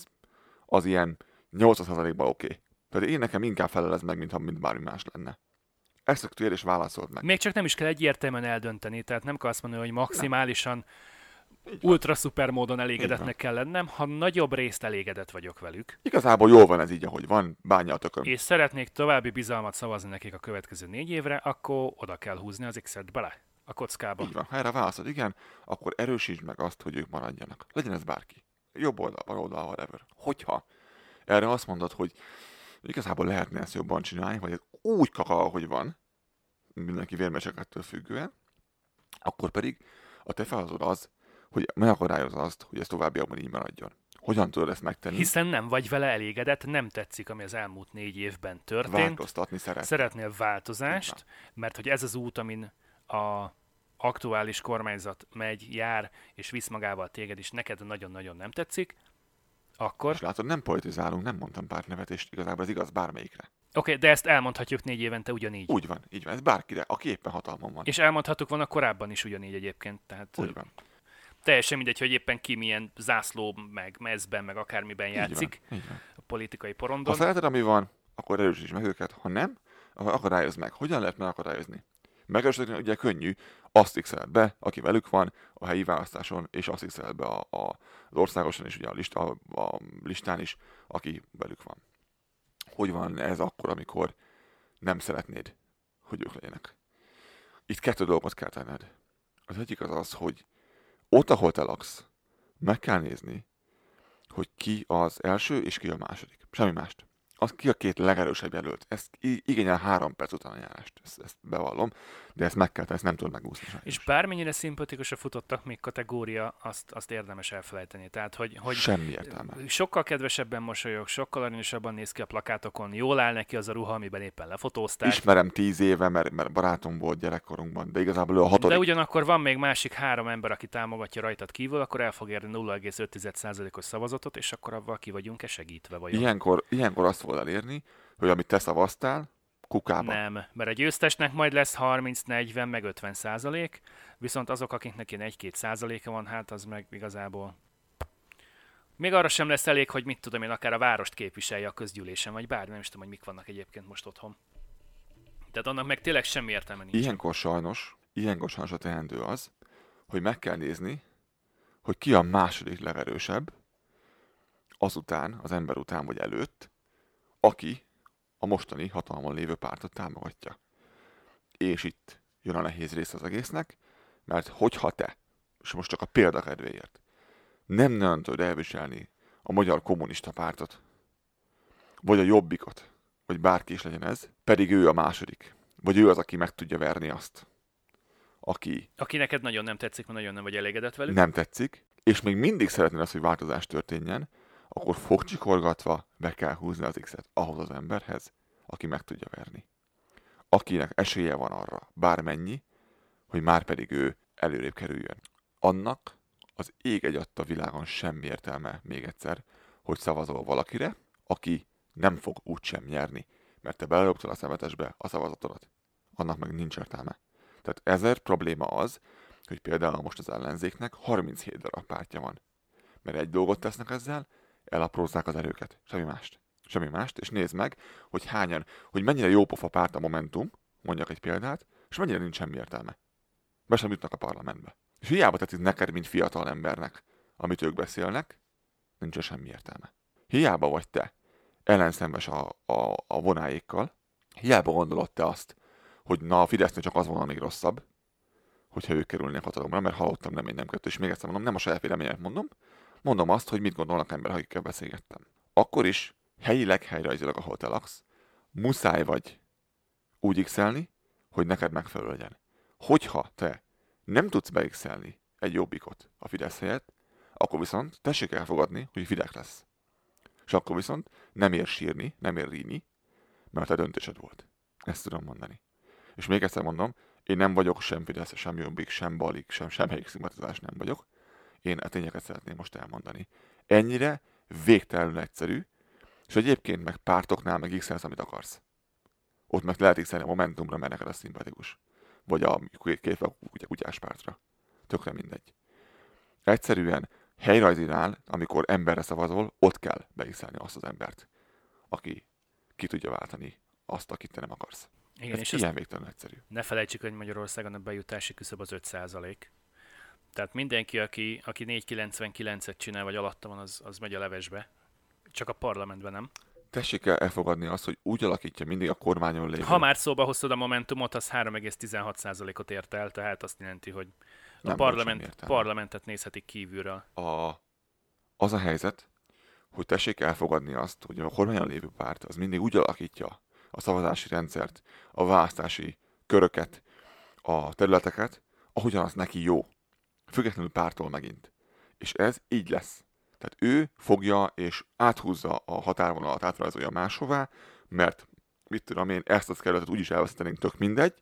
az ilyen 80%-ban oké. Tehát én nekem inkább felelez meg, mint bármi más lenne. Ezt a kérdés válaszolt meg. Még csak nem is kell egyértelműen eldönteni, tehát nem kell azt mondani, hogy maximálisan ultra-szuper módon elégedetnek kell lennem, ha nagyobb részt elégedett vagyok velük. Igazából jól van ez így, ahogy van, bánja a tököm. És szeretnék további bizalmat szavazni nekik a következő 4 évre, akkor oda kell húzni az X-et bele a kockába. Így van, ha erre válaszod igen, akkor erősítsd meg azt, hogy ők maradjanak. Legyen ez bárki. Jobb oldal, bal oldal, whatever. Hogyha erre azt mondod, hogy igazából lehetne ezt jobban csinálni, vagy ez úgy kaka, ahogy van, mindenki vérmecsekettől függően, akkor pedig a te feladod az, hogy megakadályozz azt, hogy ez továbbiakban így maradjon. Hogyan tudod ezt megtenni? Hiszen nem vagy vele elégedett, nem tetszik, ami az elmúlt 4 évben történt. Változtatni szeretnél változást, mert hogy ez az út, amin a aktuális kormányzat megy, jár, és visz magával téged, és neked nagyon-nagyon nem tetszik, akkor... És látod, nem politizálunk, nem mondtam pártnevet, és igazából ez igaz bármelyikre. Oké, de ezt elmondhatjuk 4 évente ugyanígy. Így van, ez bárkire, aki éppen hatalmon van. És elmondhattuk volna korábban is ugyanígy egyébként, tehát... Úgy van. Teljesen mindegy, hogy éppen ki milyen zászló, meg mezben, meg akármiben játszik így van. A politikai porondon. Ha szereted, ami van, akkor erősítsd meg őket. Ha nem, akkor akadályozd meg. Hogyan lehet megakadályozni? Megerősíteni ugye könnyű, azt x-eled be, aki velük van a helyi választáson, és azt x-eled be az országosan, és ugye a listán is, aki velük van. Hogy van ez akkor, amikor nem szeretnéd, hogy ők legyenek? Itt 2 dolgot kell tenned. Az egyik az, hogy ott, ahol te laksz, meg kell nézni, hogy ki az első és ki a második. Semmi mást. Az ki a 2 legerősebb jelölt. Ezt igényel 3 perc utánajárást. Ezt bevallom, de ezt meg kell, ezt nem tudod megúszni. És bármennyire szimpatikusra futottak még kategória, azt érdemes elfelejteni. Tehát, hogy semmi értelme. Sokkal kedvesebben mosolyog, sokkal aranyosabban néz ki a plakátokon, jól áll neki az a ruha, amiben éppen lefotózták. Ismerem 10 éve, mert barátom volt gyerekkorunkban, de igazából ő a 6. De ugyanakkor van még másik 3 ember, aki támogatja rajtad kívül, akkor el fog érni 0,5%-os szavazatot, és akkor avval ki vagyunk-e segítve vajon. Ilyenkor azt elérni, hogy amit te szavaztál, kukába. Nem, mert a győztesnek majd lesz 30-40 meg 50%, viszont azok, akiknek ilyen 1-2% van, hát az meg igazából még arra sem lesz elég, hogy mit tudom én, akár a várost képviselje a közgyűlésen, vagy bár nem is tudom, hogy mik vannak egyébként most otthon. Tehát annak meg tényleg semmi értelme nincs. Ilyenkor sajnos a teendő az, hogy meg kell nézni, hogy ki a második legerősebb, azután, az ember után vagy előtt, aki a mostani hatalmon lévő pártot támogatja. És itt jön a nehéz rész az egésznek, mert hogyha te, és most csak a példakedvéért, nem tudod elviselni a magyar kommunista pártot, vagy a Jobbikot, vagy bárki is legyen ez, pedig ő a második, vagy ő az, aki meg tudja verni azt, aki neked nagyon nem tetszik, mert nagyon nem vagy elégedett velük. Nem tetszik, és még mindig szeretnél azt, hogy változás történjen, akkor fogcsikorgatva be kell húzni az X-et ahhoz az emberhez, aki meg tudja verni. Akinek esélye van arra, bármennyi, hogy már pedig ő előrébb kerüljön. Annak az ég egy adta világon semmi értelme, még egyszer, hogy szavazol valakire, aki nem fog úgysem nyerni, mert te belerobtad a szemetesbe a szavazatodat. Annak meg nincs értelme. Tehát ezért probléma az, hogy például most az ellenzéknek 37 darab pártja van. Mert egy dolgot tesznek ezzel, elaprózzák az erőket. Semmi mást. Semmi mást. És nézd meg, hogy hányan, hogy mennyire jó pofa párt a Momentum, mondjak egy példát, és mennyire nincs semmi értelme. Be sem jutnak a parlamentbe. És hiába tetszik neked, mint fiatal embernek, amit ők beszélnek, nincs semmi értelme. Hiába vagy te ellenszenves a vonáékkal, hiába gondolod te azt, hogy na a Fidesznél csak az volna még rosszabb, hogyha ők kerülnének hatalomra, mert hallottam reményemkötő, és még egyszer mondom, nem a saját véleményet mondom azt, hogy mit gondolnak emberek, akikkel beszélgettem. Akkor is helyileg, helyrajzilag, ahol te laksz, muszáj vagy úgy x-elni, hogy neked megfelelő legyen. Hogyha te nem tudsz beixelni egy Jobbikot a Fidesz helyett, akkor viszont tessék elfogadni, hogy Fidesz lesz. És akkor viszont nem ér sírni, nem ér ríni, mert a döntésed volt. Ezt tudom mondani. És még egyszer mondom, én nem vagyok sem Fidesz, sem Jobbik, sem Balik, sem helyi szimatizás nem vagyok. Én a tényeket szeretném most elmondani. Ennyire végtelenül egyszerű, és egyébként meg pártoknál meg x-elsz, amit akarsz. Ott meg lehet x-elni a Momentumra, mert neked az szimpatikus. Vagy a kutyás pártra. Tökre mindegy. Egyszerűen helyrajzinál, amikor emberre szavazol, ott kell beixelni azt az embert, aki ki tudja váltani azt, akit te nem akarsz. Igen, és ilyen végtelenül egyszerű. Ne felejtsük, hogy Magyarországon a bejutási küszöb az 5%. Tehát mindenki, aki 4,99-et csinál, vagy alatta van, az megy a levesbe. Csak a parlamentben nem. Tessék elfogadni azt, hogy úgy alakítja mindig a kormányon lévő. Ha már szóba hoztad a Momentumot, az 3,16%-ot ért el, tehát azt jelenti, hogy a parlamentet nézhetik kívülről. Az a helyzet, hogy tessék elfogadni azt, hogy a kormányon lévő párt az mindig úgy alakítja a szavazási rendszert, a választási köröket, a területeket, ahogyan az neki jó. Függetlenül pártól megint. És ez így lesz. Tehát ő fogja és áthúzza a határvonalat, átrajzolja máshová, mert mit tudom én, ezt az kerületet úgyis elvesztenénk, tök mindegy,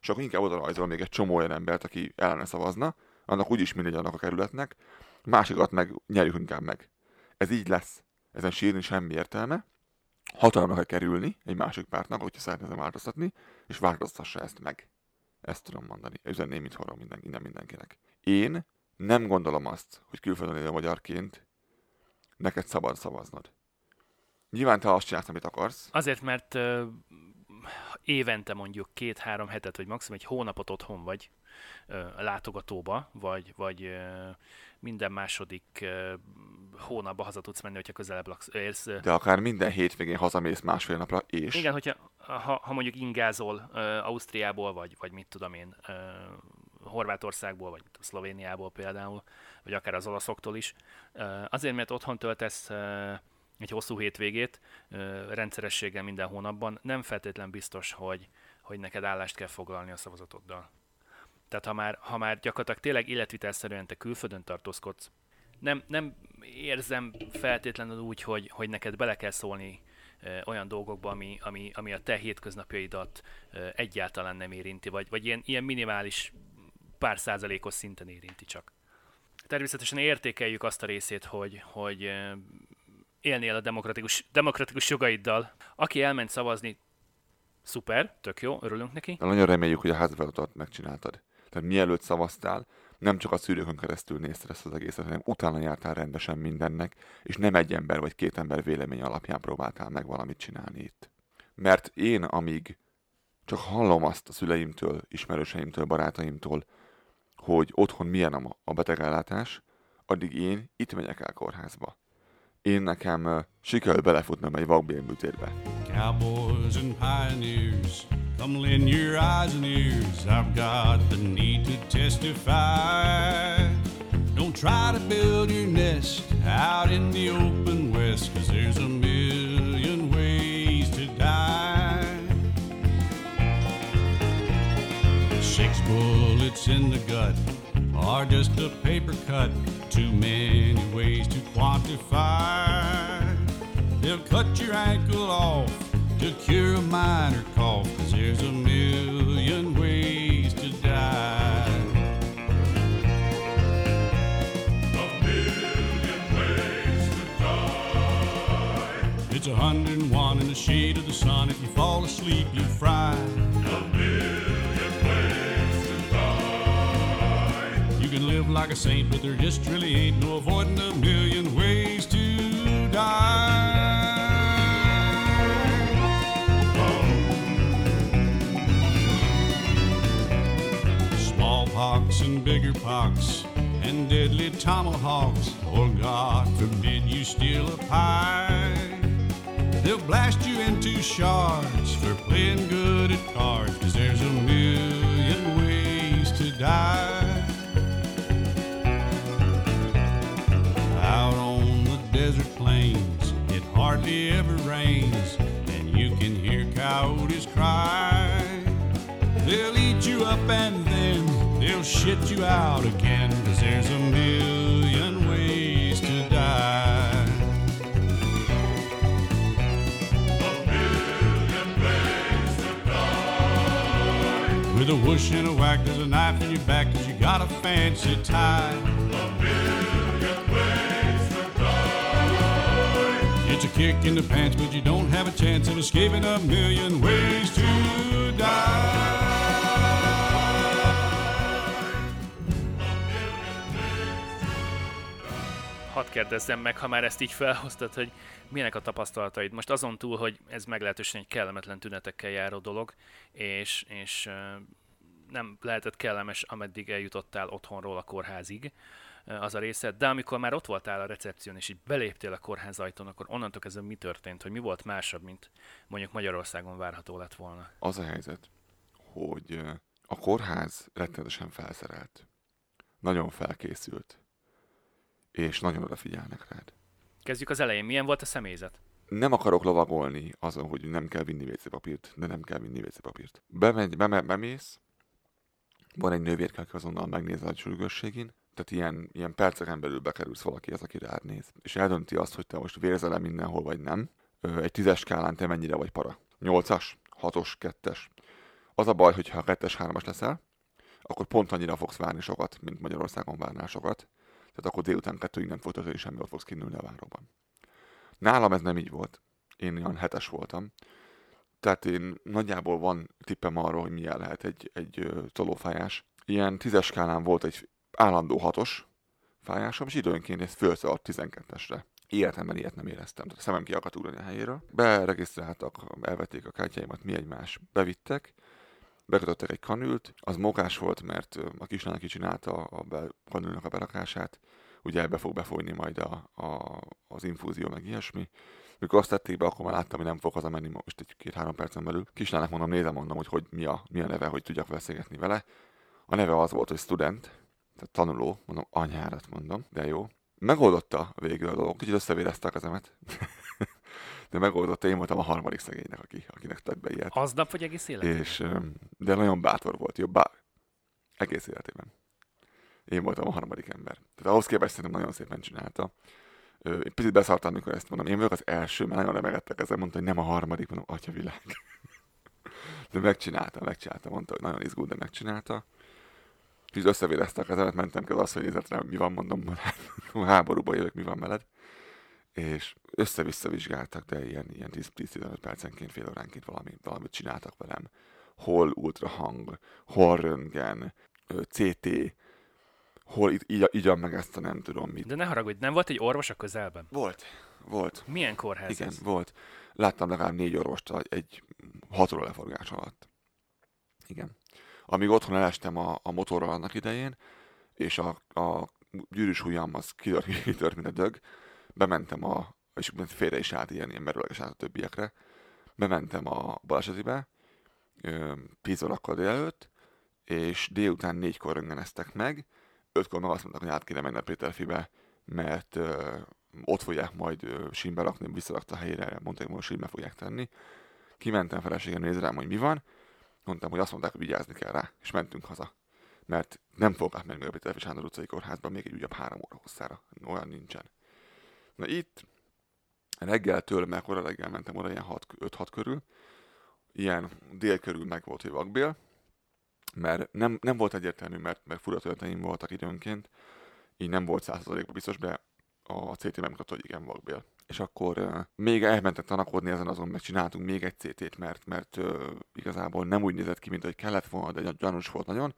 és akkor inkább oda rajzol még egy csomó olyan embert, aki ellene szavazna, annak úgyis mindegy annak a kerületnek, másikat meg nyerjük inkább meg. Ez így lesz. Ezen sírni semmi értelme. Hatalomra kell kerülni egy másik pártnak, hogyha szeretne változtatni, és változtassa ezt meg. Ezt tudom mondani. Üzenném itthonról innen mindenkinek. Én nem gondolom azt, hogy külföldön élő magyarként neked szabad szavaznod. Nyilván te azt csinálsz, amit akarsz. Azért, mert évente mondjuk 2-3 hetet, vagy maximum egy hónapot otthon vagy látogatóba, vagy minden második hónapba haza tudsz menni, hogyha közelebb élsz. De akár minden hétvégén hazamész másfél napra, és... Igen, hogyha ha mondjuk ingázol Ausztriából, vagy mit tudom én, Horvátországból, vagy Szlovéniából például, vagy akár az olaszoktól is. Azért, mert otthon töltesz egy hosszú hétvégét, rendszerességgel minden hónapban, nem feltétlen biztos, hogy neked állást kell foglalni a szavazatoddal. Tehát ha már gyakorlatilag tényleg életvitelszerűen te külföldön tartózkodsz, nem érzem feltétlenül úgy, hogy neked bele kell szólni olyan dolgokba, ami a te hétköznapjaidat egyáltalán nem érinti, vagy ilyen minimális pár százalékos szinten érinti csak. Természetesen értékeljük azt a részét, hogy élnél a demokratikus jogaiddal. Aki elment szavazni, szuper, tök jó, örülünk neki. De nagyon reméljük, hogy a házfeladatot megcsináltad. Tehát mielőtt szavaztál, nem csak a szűrőkön keresztül nézted ezt az egészet, hanem utána jártál rendesen mindennek, és nem egy ember vagy két ember vélemény alapján próbáltál meg valamit csinálni itt. Mert én, amíg csak hallom azt a szüleimtől, ismerőseimtől, barátaimtól, hogy otthon milyen a betegellátás, addig én itt megyek el kórházba. Én nekem sikerül belefutnom egy vakbélműtétbe. Cowboys and pioneers, come lend your eyes and ears. I've got the need to testify. Don't try to build your nest out in the open west, 'cause there's a million ways to die. 6 bullets in the gut are just a paper cut, too many ways to quantify. They'll cut your ankle off to cure a minor cough, 'cause there's a million ways to die. A million ways to die. It's 101 in the shade of the sun, if you fall asleep you fry. A million ways to die. You can live like a saint, but there just really ain't no avoiding a million ways to die. time. Smallpox and bigger pox and deadly tomahawks, or God forbid you steal a pie. They'll blast you into shards for playing good at cards, 'cause there's a million ways to die. Out on the desert plains, it hardly ever rains, and you can hear coyotes cry. They'll eat you up and then they'll shit you out again, 'cause there's a million ways to die. With a whoosh and a whack, there's a knife in your back, 'cause you got a fancy tie. A million ways to die. It's a kick in the pants, but you don't have a chance of escaping a million ways to die. Hadd kérdezzem meg, ha már ezt így felhoztad, hogy milyenek a tapasztalataid? Most azon túl, hogy ez meglehetősen egy kellemetlen tünetekkel járó dolog, és nem lehetett kellemes, ameddig eljutottál otthonról a kórházig az a része, de amikor már ott voltál a recepción, és így beléptél a kórház ajtón, akkor onnantól kezdve mi történt, hogy mi volt másabb, mint mondjuk Magyarországon várható lett volna? Az a helyzet, hogy a kórház rettenetesen felszerelt, nagyon felkészült, és nagyon odafigyelnek rád. Kezdjük az elején. Milyen volt a személyzet? Nem akarok lovagolni azon, hogy nem kell vinni WC-papírt, de nem kell vinni WC-papírt. Bemész, van egy nővérke, aki azonnal megnézi a sürgősségin, tehát ilyen perceken belül bekerülsz valakihez, aki rád néz. És eldönti azt, hogy te most vérzel-e mindenhol, vagy nem. Egy 10-es skálán te mennyire vagy para. 8-as, 6-os, 2-es. Az a baj, hogyha 2-es, 3-as leszel, akkor pont annyira fogsz várni sokat, mint Magyarországon várnál sokat. Tehát akkor délután 2-ig nem fog történni semmi, ott fogsz kinnülni a váróban. Nálam ez nem így volt. Én olyan 7-es voltam. Tehát én nagyjából van tippem arról, hogy milyen lehet egy tolófájás. Ilyen 10-es skálán volt egy állandó 6-os fájásom, és időnként ez fölszaladt 12-esre. Életemben ilyet nem éreztem. Tehát a szemem ki akart ugrani a helyéről. Beregisztráltak, elvették a kártyáimat, mi egymás bevittek. Bekötöttek egy kanült, az mókás volt, mert a kislány, aki csinálta a kanülnek a berakását, ugye ebbe fog befolyni majd az infúzió, meg ilyesmi. Mikor azt tették be, akkor már láttam, hogy nem fog hazamenni most egy 2-3 percen belül. Kislánynak mondom, hogy mi a neve, hogy tudjak beszélgetni vele. A neve az volt, hogy student, tehát tanuló, mondom, anyárat mondom, de jó. Megoldotta végül a dolog, kicsit összevérezte a kezemet. De megoldotta, én voltam a harmadik szegénynek, akinek tett be ilyet. Aznap vagy egész életében? De nagyon bátor volt, egész életében. Én voltam a harmadik ember. Tehát ahhoz képest szerintem nagyon szépen csinálta. Én picit beszartam, amikor ezt mondom. Én vagyok az első, mert nagyon remegettek ezzel, mondta, hogy nem a harmadik, mondom, atyavilág. De megcsinálta, mondta, hogy nagyon izgult, de megcsinálta. És összevéreztek az emet, mentem kell azt, hogy nézett rám, mi van, mondom, háborúban jövök, mi van veled. És össze-vissza vizsgáltak, de ilyen 10-15 percenként, fél óránként valamit csináltak velem. Hol ultrahang, hol röntgen, CT, hol igyan meg ezt a nem tudom mit. De ne haragudj, nem volt egy orvos a közelben? Volt. Milyen kórház? Igen, ez? Volt. Láttam legalább 4 orvost egy 6 óra leforgás alatt. Igen. Amíg otthon elestem a motorral annak idején, és a gyűrűs ujjam az kitört, mint a dög, bementem és félre is állt ilyen merőleges át a többiekre, bementem a balesetibe 10 órakor délelőtt, és délután 4-kor röntgeneztek meg, 5-kor meg azt mondták, hogy át kéne menni a Péterfibe, mert ott fogják majd sínbe rakni, visszarakta a helyére, mondták, hogy sínbe fogják tenni. Kimentem, feleségem néz rám, hogy mi van, mondtam, hogy azt mondták, hogy vigyázni kell rá, és mentünk haza, mert nem fogok átmenni a Péterfi Sándor utcai kórházban még egy újabb 3 óra hosszára, olyan nincsen. Na itt reggeltől, mert kora reggel mentem oda ilyen 5-6 körül, ilyen dél körül meg volt, hogy vakbél, mert nem volt egyértelmű, mert fura tölteim voltak időnként, így nem volt 100%-ban biztos, de a CT megmutatta, hogy igen, vakbél. És akkor még elmentett tanakodni ezen azon, meg csináltunk még egy CT-t, mert igazából nem úgy nézett ki, mint hogy kellett volna, de gyanús volt nagyon,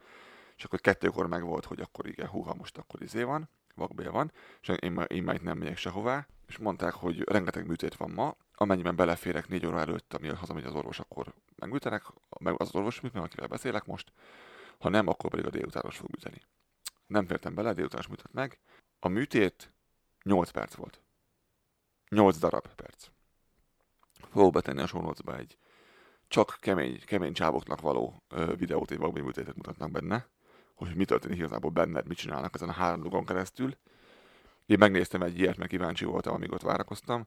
és akkor 2-kor meg volt, hogy akkor igen, most akkor izé van. Vakbél van, és én már itt nem megyek sehová, és mondták, hogy rengeteg műtét van ma, amennyiben beleférek 4 óra előtt, ami hazamegy az orvos, akkor megműtenek, meg az orvos műt, meg akivel beszélek most, ha nem, akkor pedig a délutános fog üteni. Nem fértem bele, délutános műtött meg. A műtét 8 perc volt. 8 darab perc. Fogok betenni a show notes-ba egy csak kemény csávoknak való videót, egy valami műtétet mutatnak benne, hogy mi történik igazából benned, mit csinálnak ezen a 3 dolgon keresztül. Én megnéztem egy ilyet, meg kíváncsi voltam, amíg ott várakoztam.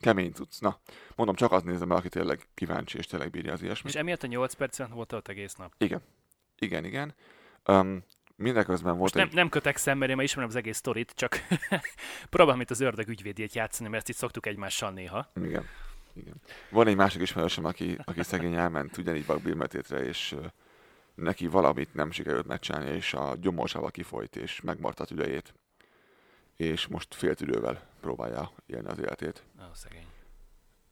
Kemény cucc. Na, mondom, csak azt nézem el, aki tényleg kíváncsi és tényleg bírja az ilyesmit. És emiatt a 8 percen volt ott egész nap. Igen. Mindeközben volt egy... Nem kötekszem, mert én már ismerem az egész sztorit, csak próbálom itt az ördög ügyvédjét játszani, mert ezt itt szoktuk egymással néha. Igen. Van egy másik ismerősöm, aki szegény elment ugyanígy vakbélmetétre, és neki valamit nem sikerült megcsinálni, és a gyomorsával kifolyt, és megmart a tüdejét. És most fél tüdővel próbálja élni az életét. Szegény.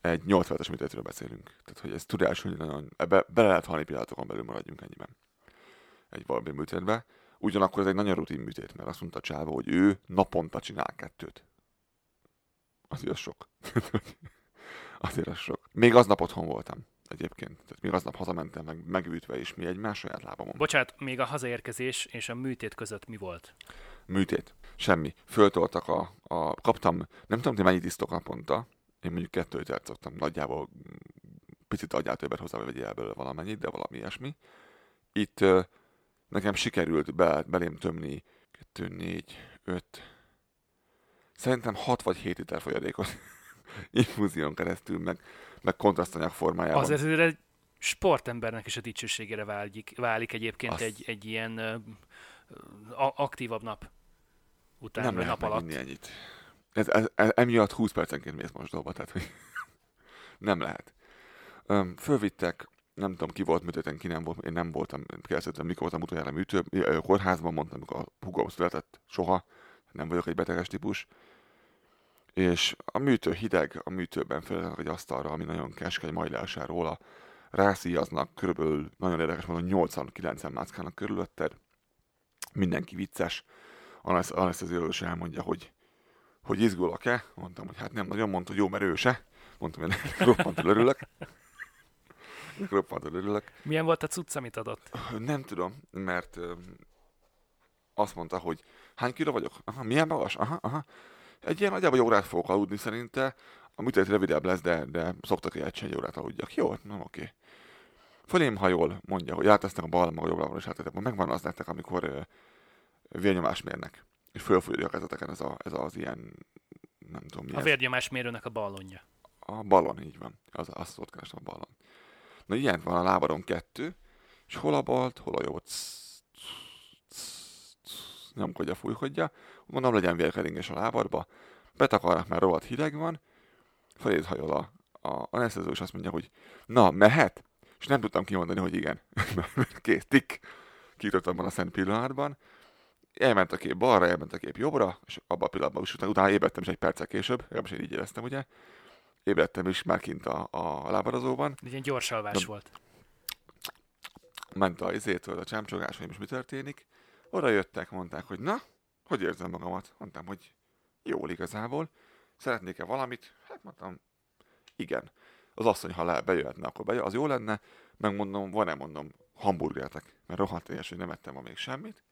Egy 8 perces műtétről beszélünk. Tehát, hogy ez tudás, hogy nagyon... Bele lehet halni pillanatokon belül, maradjunk ennyiben. Egy valami műtétbe. Ugyanakkor ez egy nagyon rutin műtét, mert azt mondta Csáva, hogy ő naponta csinál 2. Azért az sok. Azért az sok. Még aznap otthon voltam egyébként. Tehát még aznap hazamentem, megvűtve is, mi egymás saját lábamon. Bocsánat, még a hazaérkezés és a műtét között mi volt? Műtét. Semmi. Föltoltak kaptam, nem tudom, hogy mennyit isztok naponta. Én mondjuk 2 litert szoktam, nagyjából picit adjál többet hozzá, vagy vegyél belőle valamennyit, de valami ilyesmi. Itt nekem sikerült belém tömni 2, 4, 5, szerintem 6 vagy 7 liter folyadékot infúzión keresztül, meg kontrasztanyag formájában. Azért egy sportembernek is a dicsőségére válik egyébként egy ilyen aktívabb nap után, nem nap alatt. Nem lehet ennyit. Ez emiatt 20 percenként mész most dolba, tehát hogy nem lehet. Fölvittek, nem tudom, ki volt műtőten, ki nem volt, én nem voltam, kérdeztem, mikor voltam utoljára kórházban, mondtam, mikor a húgom született, soha, nem vagyok egy beteges típus. És a műtő hideg, a műtőben felültetnek egy asztalra, ami nagyon keskeny, majd leesel róla, rászíjaznak, körülbelül nagyon érdekes módon 80-90 mászkálnak körülötted, mindenki vicces, anesztéziológus is elmondja, hogy izgulok-e, mondtam, hogy hát nem nagyon, mondta, hogy jó, mert ő se, mondtam, hogy roppantól örülök. Milyen volt a cucc, amit adott? Nem tudom, mert azt mondta, hogy hány kiló vagyok? Aha, milyen magas? Aha. Egy ilyen nagyjából órát fogok aludni szerinte. A műtét rövidebb lesz, de szoktak egy órát aludjak. Jó, nem oké. Fölém hajol, mondja, hogy átesznek a bal, meg a jobbra, és átesznek. Megvan az nektek, amikor vérnyomást mérnek. És fölfújja a kezeteken ez az ilyen, nem tudom mi a ez. Vérnyomásmérőnek a ballonja. A ballon, így van. Azt szólt kerestem, a ballon. Na ilyen van a lábadon 2, és hol a balt, hol a jobbot. Nyomkodja, fújkodja. Mondom, legyen vérkeringés a lábadba. Betakarnak, mert rohadt hideg van. Feléd hajol a anesztézió, és azt mondja, hogy na, mehet? És nem tudtam kimondani, hogy igen. Kész, tikk. Kiírtott abban a szent pillanatban. Elment a kép balra, elment a kép jobbra, és abban a pillanatban is utána ébredtem is egy perccel később. Most én így éreztem, ugye. Ébredtem is már kint a lábadozóban. Ilyen gyors alvás volt. Ment a csámcsogás, hogy most mi történik. Oda jöttek, mondták, hogy na, hogy érzem magamat? Mondtam, hogy jól igazából. Szeretnék-e valamit? Hát mondtam, igen. Az asszony, ha bejöhetne, akkor bejön, az jó lenne. Megmondom, mondom, hamburgertek, mert rohadt éhes, hogy nem ettem ma még semmit.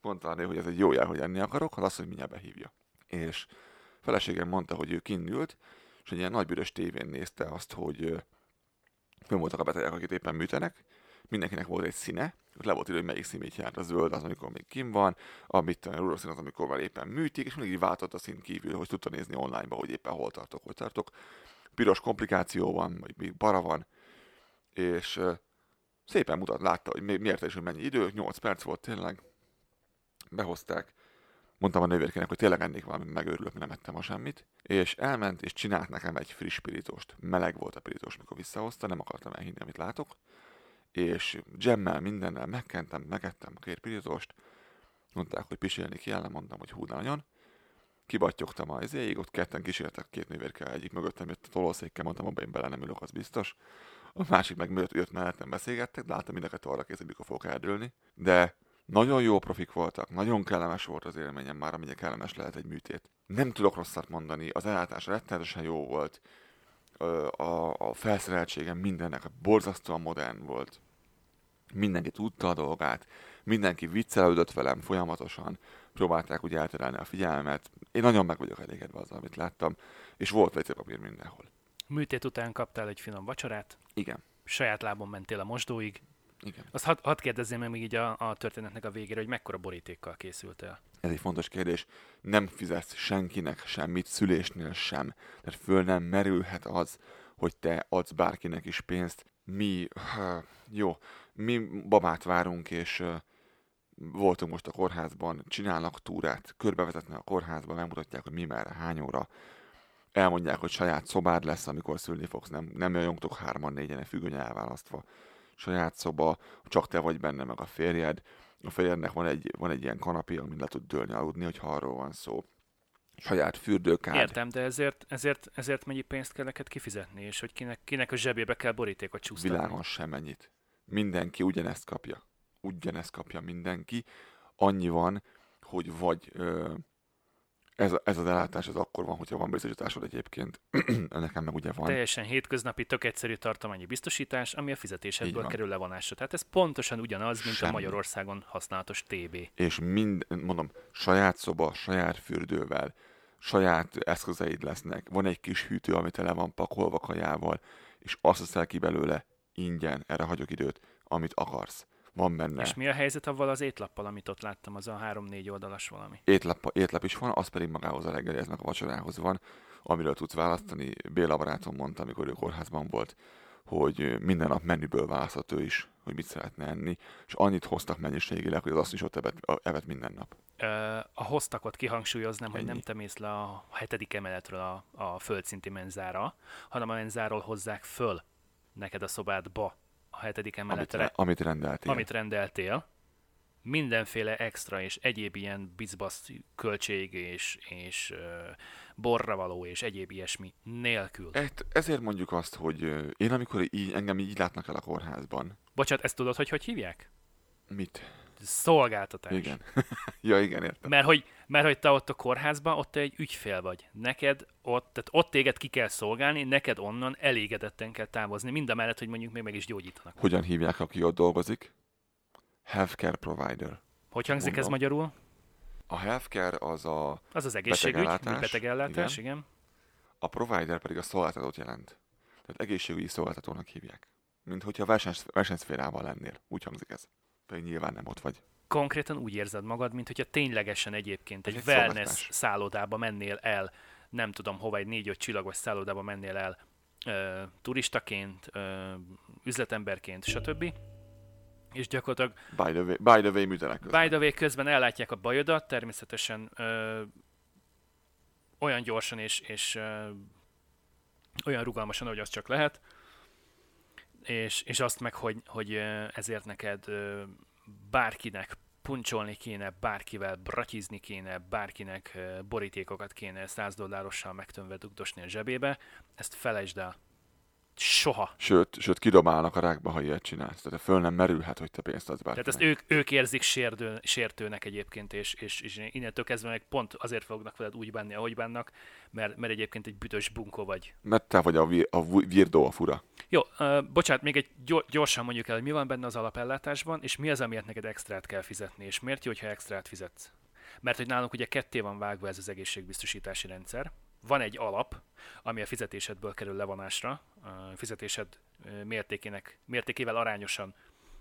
Mondta rá, hogy ez egy jó jel, hogy enni akarok, az asszony mindjárt behívja. És feleségem mondta, hogy ő kint ült, és egy ilyen nagy büdös tévén nézte azt, hogy fönn voltak a betegek, akik éppen műtenek, mindenkinek volt egy színe, ott le volt idő, hogy melyik színét járt, a zöld az, amikor még kim van, a rózsaszín az, amikor már éppen műtik, és mindig így váltott a szín kívül, hogy tudta nézni online-ba, hogy éppen hol tartok. Piros komplikáció van, vagy bara van, és szépen látta, hogy miért és hogy mennyi idő, 8 perc volt tényleg, behozták. Mondtam a nővérkének, hogy tényleg ennék valamit, megőrülök, nem ettem ma semmit. És elment, és csinált nekem egy friss pirítóst. Meleg volt a pirítós, mikor visszahozta, nem akartam elhinni, amit látok. És dzsemmel, mindennel megkentem, megettem a 2 pirítóst. Mondták, hogy pisilni kell, mondtam, hogy hú, nagyon. Kibattyogtam a izéig, ott ketten kísértek, 2 nővérkel, egyik mögöttem jött a tolószékkel, mondtam, abban én bele nem ülök, az biztos. A másik meg jött mellettem, beszélgettek, de láttam mindenket arra kész, amikor fogok eldőlni. De Nagyon jó profik voltak, nagyon kellemes volt az élményem már, amilyen kellemes lehet egy műtét. Nem tudok rosszat mondani, az ellátás rettenetesen jó volt, a felszereltségem mindennek borzasztóan modern volt. Mindenki tudta a dolgát, mindenki viccelődött velem folyamatosan, próbálták úgy elterelni a figyelmet. Én nagyon meg vagyok elégedve azzal, amit láttam, és volt WC-papír mindenhol. Műtét után kaptál egy finom vacsorát. Igen. Saját lábon mentél a mosdóig. Igen. Azt hadd kérdezzem meg még így a történetnek a végére, hogy mekkora borítékkal készültél? Ez egy fontos kérdés. Nem fizetsz senkinek semmit, szülésnél sem. Tehát föl nem merülhet az, hogy te adsz bárkinek is pénzt. Mi babát várunk, és voltunk most a kórházban, csinálnak túrát, körbevezetnek a kórházban, megmutatják, hogy mi merre, hány óra. Elmondják, hogy saját szobád lesz, amikor szülni fogsz, nem jöjjönktök 3-4-en függöny elválasztva. Saját szoba, csak te vagy benne, meg a férjed. A férjednek van egy ilyen kanapé, amin le tud dőlni, aludni, hogyha arról van szó. Saját fürdőkád. Értem, de ezért mennyi pénzt kell neked kifizetni, és hogy kinek a zsebébe kell borítékot csúsztatni? Világon semennyit. Mindenki ugyanezt kapja. Ugyanezt kapja mindenki. Annyi van, hogy vagy... Ez az ellátás az akkor van, hogyha van biztosításod egyébként. Nekem meg ugye van. Teljesen hétköznapi, tök egyszerű tartományi biztosítás, ami a fizetésedből kerül levonásra. Tehát ez pontosan ugyanaz, mint a Magyarországon használatos TB. És saját szoba, saját fürdővel, saját eszközeid lesznek. Van egy kis hűtő, ami tele van pakolva kajával, és azt veszel ki belőle ingyen, erre hagyok időt, amit akarsz. Van benne. És mi a helyzet avval az étlappal, amit ott láttam, az a 3-4 oldalas valami? Étlap is van, az pedig magához a reggelihez, meg a vacsorához van, amiről tudsz választani. Béla barátom mondta, amikor ő kórházban volt, hogy minden nap menüből választhat ő is, hogy mit szeretne enni, és annyit hoztak mennyiségileg, hogy az azt is ott evett minden nap. A hoztakot kihangsúlyoznám, hogy nem te mész le a 7. emeletről a földszinti menzára, hanem a menzáról hozzák föl neked a szobádba. A 7. emeletre, amit rendeltél. Mindenféle extra és egyéb ilyen bizbasz költség és borravaló és egyéb ilyesmi nélkül. Ezért mondjuk azt, hogy én amikor engem így látnak el a kórházban. Bocsánat, ezt tudod, hogy hívják? Mit? Szolgáltatás. Igen. Igen, értem. Mert hogy te ott a kórházban, ott te egy ügyfél vagy. Neked ott téged ki kell szolgálni, neked onnan elégedetten kell távozni, mindamellett, hogy mondjuk még meg is gyógyítanak. Hogyan hívják, aki ott dolgozik? Healthcare provider. Hogy hangzik ez magyarul? A healthcare az egészségügy, betegellátás, igen. A provider pedig a szolgáltatót jelent. Tehát egészségügyi szolgáltatónak hívják. Mint hogyha versenyszférában lennél. Úgy hangzik ez. Pedig nyilván nem ott vagy. Konkrétan úgy érzed magad, mint hogyha ténylegesen egyébként egy wellness szállodába mennél el, nem tudom hova, egy 4-5 csillagos szállodába mennél el turistaként, üzletemberként, stb. És gyakorlatilag by the way műtenek közben. By the way közben ellátják a bajodat, természetesen olyan gyorsan és olyan rugalmasan, ahogy az csak lehet. És azt meg, hogy ezért neked bárkinek puncsolni kéne, bárkivel bratizni kéne, bárkinek borítékokat kéne $100 megtömve dugdosni a zsebébe, ezt felejtsd el. Soha. Sőt, kidobálnak a rákba, ha ilyet csinálsz. Tehát föl nem merülhet, hogy te pénzt adsz bárkinek. Tehát ezt ők érzik sértőnek egyébként, és innentől kezdve meg pont azért fognak veled úgy bánni, ahogy bánnak, mert egyébként egy büdös bunkó vagy. Mert te vagy a virdó, a fura. Jó, bocsánat, még egy gyorsan mondjuk el, hogy mi van benne az alapellátásban, és mi az, amiért neked extrát kell fizetni, és miért jó, hogyha extrát fizetsz? Mert hogy nálunk ugye ketté van vágva ez az egészségbiztosítási rendszer. Van egy alap, ami a fizetésedből kerül levonásra, a fizetésed mértékével arányosan,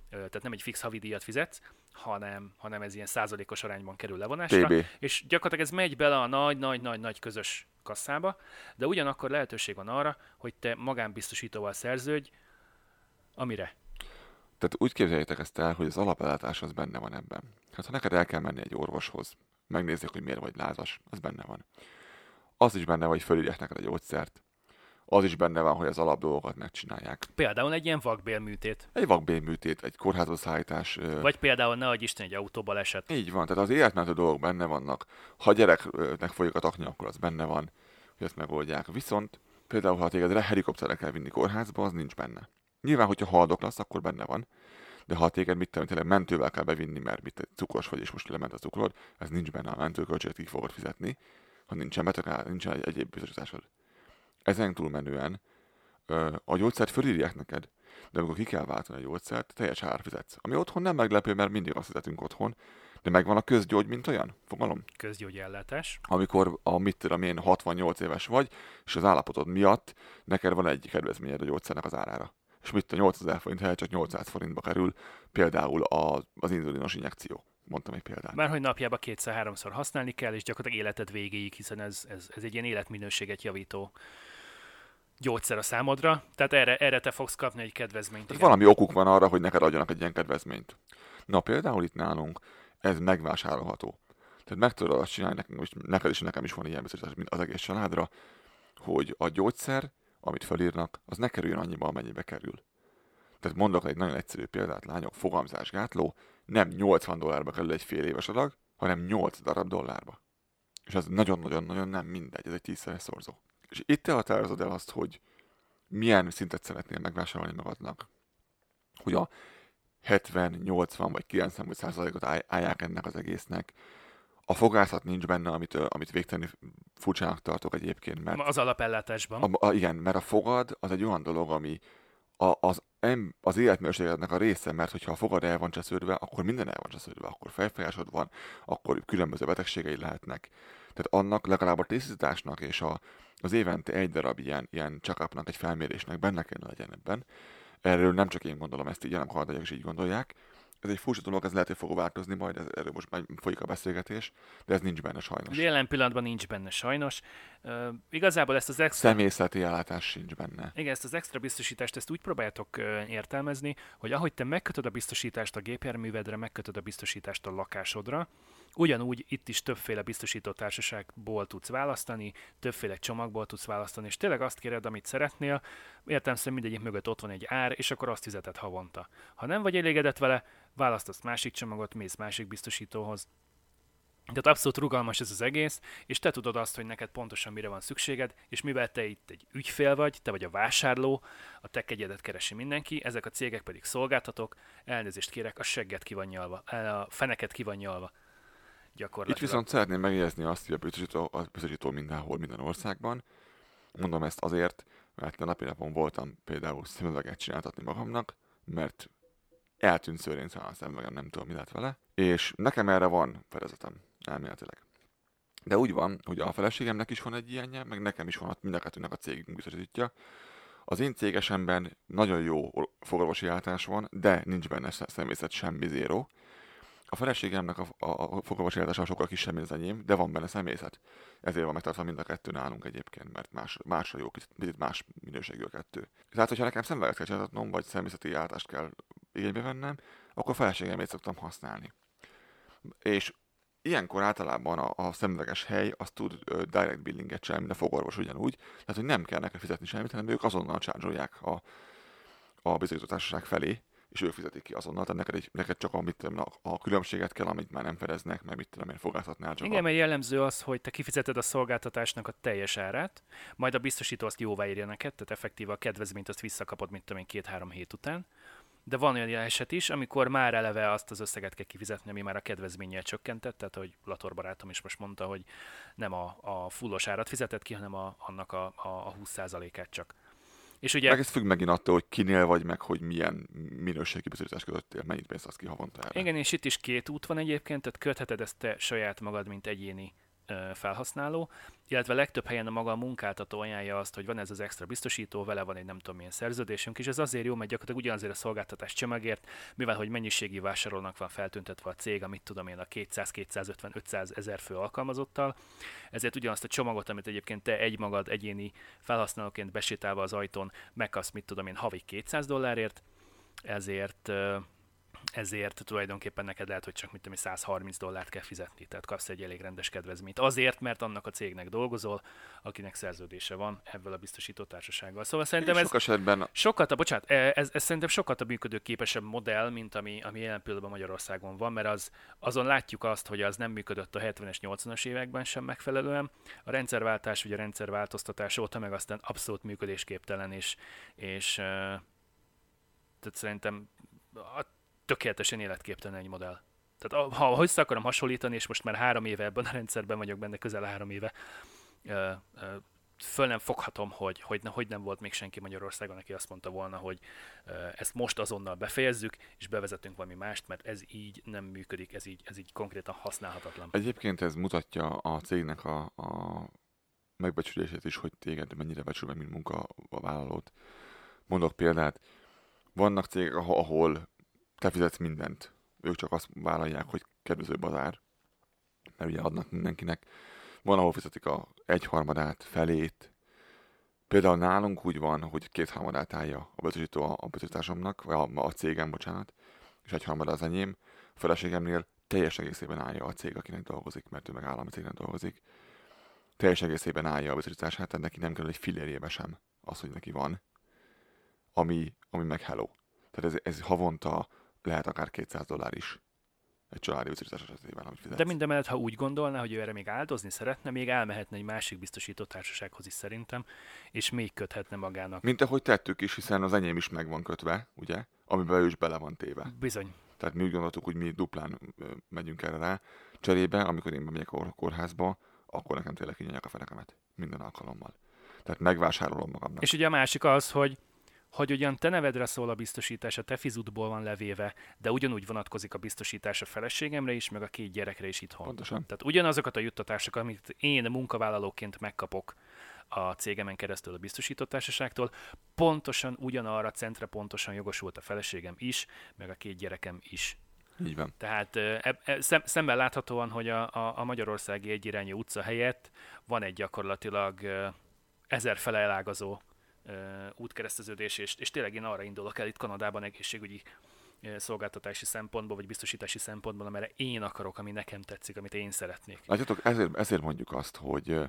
tehát nem egy fix havidíjat fizetsz, hanem ez ilyen százalékos arányban kerül levonásra, TB. És gyakorlatilag ez megy bele a nagy-nagy-nagy-nagy közös kasszába, de ugyanakkor lehetőség van arra, hogy te magánbiztosítóval szerződj, amire? Tehát úgy képzeljétek ezt el, hogy az alapellátás az benne van ebben. Hát ha neked el kell menni egy orvoshoz, megnézzük, hogy miért vagy lázas, az benne van. Az is benne van, hogy fölírják neked a gyógyszert. Az is benne van, hogy az alap dolgokat megcsinálják. Például egy ilyen vakbélműtét. Egy kórházba szállítás. Vagy például ne adj Isten egy autóbaleset. Így van, tehát az életmentő dolgok benne vannak. Ha gyereknek folyik a taknya, akkor az benne van, hogy ezt megoldják. Viszont például, ha téged helikopterre kell vinni kórházba, az nincs benne. Nyilván, hogyha haldoklasz, akkor benne van. de ha téged tényleg mentővel kell bevinni, mert mit cukros vagy, és most lement a cukrod, ez nincs benne a mentőköltséget, ki fogod fizetni, ha nincsen beteg, nincsen egyéb biztosításod. Ezen túlmenően a gyógyszert fölírják neked, de amikor ki kell váltani a gyógyszert, teljes ár fizetsz. Ami otthon nem meglepő, mert mindig azt fizetünk otthon, de megvan a közgyógy, mint olyan fogalom. Közgyógyellátás. Amikor én 68 éves vagy, és az állapotod miatt neked van egy kedvezményed a gyógyszernek az árára. És 8000 forint helyett csak 800 forintba kerül például az inzulinos injekció. Mondtam egy példát. Bárhogy napjában 2-3-szor használni kell, és gyakorlatilag életed végéig, hiszen ez egy ilyen életminőséget javító gyógyszer a számodra. Tehát erre te fogsz kapni egy kedvezményt. Tehát valami okuk van arra, hogy neked adjanak egy ilyen kedvezményt. Na például itt nálunk ez megvásárolható. Tehát meg tudod azt csinálni, neked is, nekem is van ilyen biztosítás, mint az egész családra, hogy a gyógyszer, amit felírnak, az ne kerüljön annyiba, amennyibe kerül. Tehát mondok egy nagyon egyszerű példát, lányok, fogamzásgátló, nem $80 kerül egy fél éves adag, hanem $8. És ez nagyon-nagyon-nagyon nem mindegy, ez egy 10-szeres szorzó. És itt te határozod el azt, hogy milyen szintet szeretnél megvásárolni magadnak. Hogy a 70, 80 vagy 90 százalékot állják ennek az egésznek. A fogászat nincs benne, amit végtelenül furcsának tartok egyébként. Mert az alapellátásban. Igen, mert a fogad az egy olyan dolog, ami az életminőségednek a része, mert hogyha a fogad el van csesződve, akkor minden el van csesződve, akkor fejfájásod van, akkor különböző betegségei lehetnek. Tehát annak legalább a tisztításnak és az évente egy darab ilyen check-upnak, egy felmérésnek benne kell legyen ebben. Erről nem csak én gondolom ezt így, hanem kanadaiak is így gondolják. Ez egy furcsa dolog, ez lehet, hogy fog változni majd, erről most már folyik a beszélgetés, de ez nincs benne sajnos. Jelen pillanatban nincs benne sajnos. Igazából ezt az extra... Személyzeti ellátás sincs benne. Igen, ezt az extra biztosítást ezt úgy próbáljátok értelmezni, hogy ahogy te megkötöd a biztosítást a gépjárművedre, megkötöd a biztosítást a lakásodra, ugyanúgy itt is többféle biztosítótársaságból tudsz választani, többféle csomagból tudsz választani, és tényleg azt kéred, amit szeretnél, értelemszerűen mindegyik mögött ott van egy ár, és akkor azt fizeted havonta. Ha nem vagy elégedett vele, választasz másik csomagot, mész másik biztosítóhoz. Tehát abszolút rugalmas ez az egész, és te tudod azt, hogy neked pontosan mire van szükséged, és mivel te itt egy ügyfél vagy, te vagy a vásárló, a te kegyedet keresi mindenki, ezek a cégek pedig szolgáltatók, elnézést kérek, a segget ki van nyalva, a feneket ki van nyalva. Itt viszont szeretném megjegyezni azt, hogy a biztosító mindenhol, minden országban. Mondom ezt azért, mert a napi napon voltam például szemüveget csináltatni magamnak, mert eltűnt szőrénszál a szemüvegem, nem tudom, mi lett vele. És nekem erre van fedezetem, elméletileg. De úgy van, hogy a feleségemnek is van egy ilyenje, meg nekem is van, mind a kettőnek a cégünk biztosítja. Az én cégesemben nagyon jó fogorvosi ellátás van, de nincs benne személyzet semmi zéró. A feleségemnek a fogorvosi ellátása sokkal kisebb, mint az enyém, de van benne személyzet. Ezért van megtartva mind a kettő nálunk egyébként, mert másra jó, kicsit más minőségű a kettő. Tehát, hogyha nekem szemüveget kell csináltatnom, vagy személyzeti ellátást kell igénybe vennem, akkor feleségemét szoktam használni. És ilyenkor általában a szemüveges hely az tud direct billinget csinálni, mint a fogorvos ugyanúgy, tehát hogy nem kell nekem fizetni semmit, hanem ők azonnal csárgyolják a biztosítótársaság felé, és ők fizetik ki azonnal, tehát neked csak a különbséget kell, amit már nem fedeznek, mert fogászatnál csak. Igen, mert jellemző az, hogy te kifizeted a szolgáltatásnak a teljes árát, majd a biztosító azt jóváírja neked, tehát effektíve a kedvezményt azt visszakapod, 2-3 hét után. De van olyan eset is, amikor már eleve azt az összeget kell kifizetni, ami már a kedvezménnyel csökkentett, tehát hogy Lator barátom is most mondta, hogy nem a fullos árat fizetett ki, hanem annak a 20%-át csak. És ugye, meg ez függ megint attól, hogy kinél vagy, meg hogy milyen minőségi biztosítás kötöttél, mennyit pénzt adsz ki havonta erre. Igen, és itt is 2 út van egyébként, tehát kötheted ezt te saját magad, mint egyéni felhasználó, illetve legtöbb helyen a maga a munkáltató ajánlja azt, hogy van ez az extra biztosító, vele van egy nem tudom milyen szerződésünk, és ez azért jó, mert gyakorlatilag ugyanazért a szolgáltatás csomagért, mivel hogy mennyiségi vásárolnak van feltüntetve a cég, amit tudom én a 200-250-500 ezer fő alkalmazottal, ezért ugyanazt a csomagot, amit egyébként te egymagad egyéni felhasználóként besétálva az ajtón megkapsz, havi $200, ezért tulajdonképpen neked lehet, hogy csak $130 kell fizetni, tehát kapsz egy elég rendes kedvezményt. Azért, mert annak a cégnek dolgozol, akinek szerződése van ebből a biztosító társasággal. Szóval szerintem ez szerintem sokkal a működőképesebb modell, mint ami jelen pillanatban Magyarországon van, mert azon látjuk azt, hogy az nem működött a 70-es, 80-as években sem megfelelően. A rendszerváltás, vagy a rendszerváltoztatás óta meg aztán abszolút működésképtelen, és tehát szerintem tökéletesen életképtelen egy modell. Tehát ha hozzá akarom hasonlítani, és most már 3 éve ebben a rendszerben vagyok benne, közel 3 éve, föl nem foghatom, hogy nem volt még senki Magyarországon, aki azt mondta volna, hogy ezt most azonnal befejezzük, és bevezetünk valami mást, mert ez így nem működik, ez így konkrétan használhatatlan. Egyébként ez mutatja a cégnek a megbecsülését is, hogy téged mennyire becsül meg, mint munkavállalót. Mondok példát, vannak cégek, ahol te fizetsz mindent. Ők csak azt vállalják, hogy kedvezőbb az ár, mert ugye adnak mindenkinek. Van, ahol fizetik a 1/3, felét. Például nálunk úgy van, hogy 2/3 állja a biztosító a biztosításomnak, vagy a cégem, bocsánat, és 1/3 az enyém. A feleségemnél teljes egészében állja a cég, akinek dolgozik, mert ő meg állami cégnek dolgozik. Teljes egészében állja a biztosítását, tehát neki nem kell egy fillérjébe sem az, hogy neki van. Ami meg hello. Tehát ez havonta lehet akár $200 is. Egy családi biztosítás esetében, amit fizetsz. De mindemellett, ha úgy gondolná, hogy ő erre még áldozni szeretne, még elmehetne egy másik biztosító társasághoz is szerintem, és még köthetne magának. Mint ahogy tettük is, hiszen az enyém is meg van kötve, ugye? Amiben ő is bele van téve. Bizony. Tehát mi úgy gondoltuk, hogy mi duplán megyünk erre rá. Cserébe, amikor én bemegyek a kórházba, akkor nekem tényleg kinyomják a fenekemet. Minden alkalommal. Tehát megvásárolom magamnak. És ugye a másik az, hogy ugyan te nevedre szól a biztosítás, a te fizudból van levéve, de ugyanúgy vonatkozik a biztosítás a feleségemre is, meg a 2 gyerekre is itthon. Pontosan. Tehát ugyanazokat a juttatásokat, amit én munkavállalóként megkapok a cégemen keresztül a biztosított társaságtól, pontosan ugyanarra a centre pontosan jogosult a feleségem is, meg a 2 gyerekem is. Így van. Tehát szemben láthatóan, hogy a magyarországi egyirányú utca helyett van egy gyakorlatilag 1000 fele elágazó útkereszteződés, és tényleg én arra indulok el itt Kanadában egészségügyi szolgáltatási szempontból, vagy biztosítási szempontból, amire én akarok, ami nekem tetszik, amit én szeretnék. Látjátok, ezért mondjuk azt, hogy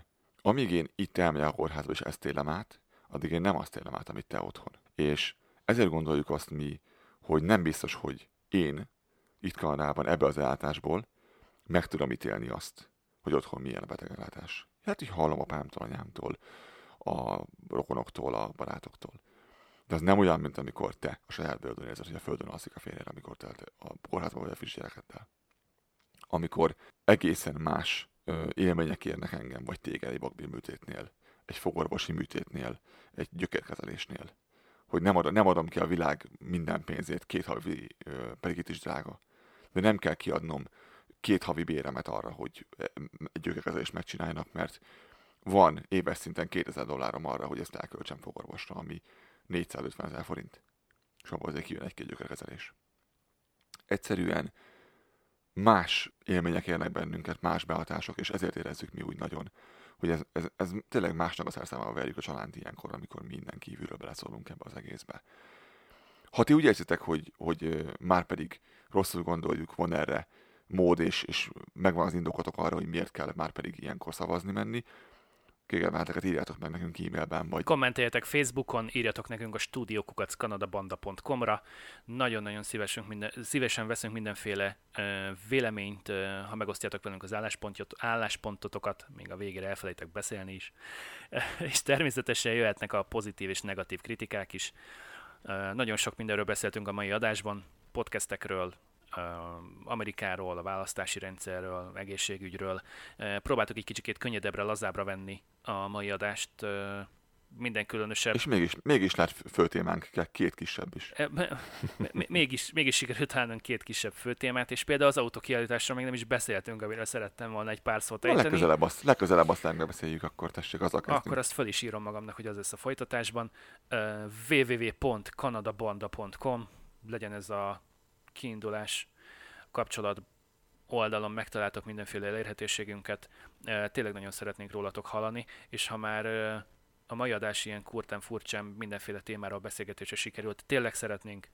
amíg én itt elmegyek a kórházba, és ezt élem át, addig én nem azt élem át, amit te otthon. És ezért gondoljuk azt mi, hogy nem biztos, hogy én itt Kanadában ebbe az ellátásból meg tudom ítélni azt, hogy otthon milyen a betegellátás. Hát így hallom apámtól, anyámtól, a rokonoktól, a barátoktól. De az nem olyan, mint amikor te a saját bőrödön érzed, hogy a földön alszik a férjed, amikor te a kórházban vagy a friss gyerekeddel. Amikor egészen más élmények érnek engem, vagy téged egy bakbélműtétnél, egy fogorvosi műtétnél, egy gyökérkezelésnél, hogy nem adom ki a világ minden pénzét, 2 havi, pedig itt is drága, de nem kell kiadnom 2 havi béremet arra, hogy egy gyökérkezelést megcsináljanak, mert van éves szinten $2000 arra, hogy ezt elköltsem fogorvosra, ami $450,000. És abban azért kijön egy-két gyökérkezelés. Egyszerűen más élmények érnek bennünket, más behatások, és ezért érezzük mi úgy nagyon, hogy ez tényleg másnak a szerszámával verjük a csalánt ilyenkor, amikor mi innen kívülről beleszólunk ebbe az egészbe. Ha ti úgy érzitek, hogy már pedig rosszul gondoljuk, van erre mód, és megvan az indokotok arra, hogy miért kell már pedig ilyenkor szavazni menni, kérlek, írjátok meg nekünk e-mailben, vagy kommenteljetek Facebookon, írjatok nekünk a studio@kanadabanda.com-ra. Nagyon-nagyon szívesen veszünk mindenféle véleményt, ha megosztjátok velünk az álláspontotokat, még a végére elfelejtek beszélni is. És természetesen jöhetnek a pozitív és negatív kritikák is. Nagyon sok mindenről beszéltünk a mai adásban, podcastekről, Amerikáról, a választási rendszerről, egészségügyről. Próbáltuk egy kicsikét könnyedebbre, lazábbra venni a mai adást, minden különösebb. És mégis lett főtémánk, 2 kisebb is. Mégis sikerült állnunk 2 kisebb főtémát, és például az autókiállításról még nem is beszéltünk, amiről szerettem volna egy pár szót ejteni. Legközelebb azt megbeszéljük, akkor tessék, azzal kezdünk. Akkor azt föl is írom magamnak, hogy az lesz a folytatásban. www.kanadabanda.com, legyen ez a kiindulás kapcsolat oldalon, megtaláltok mindenféle elérhetőségünket. Tényleg nagyon szeretnénk rólatok hallani, és ha már a mai adás ilyen kurtán-furcsán mindenféle témáról beszélgetésre sikerült, tényleg szeretnénk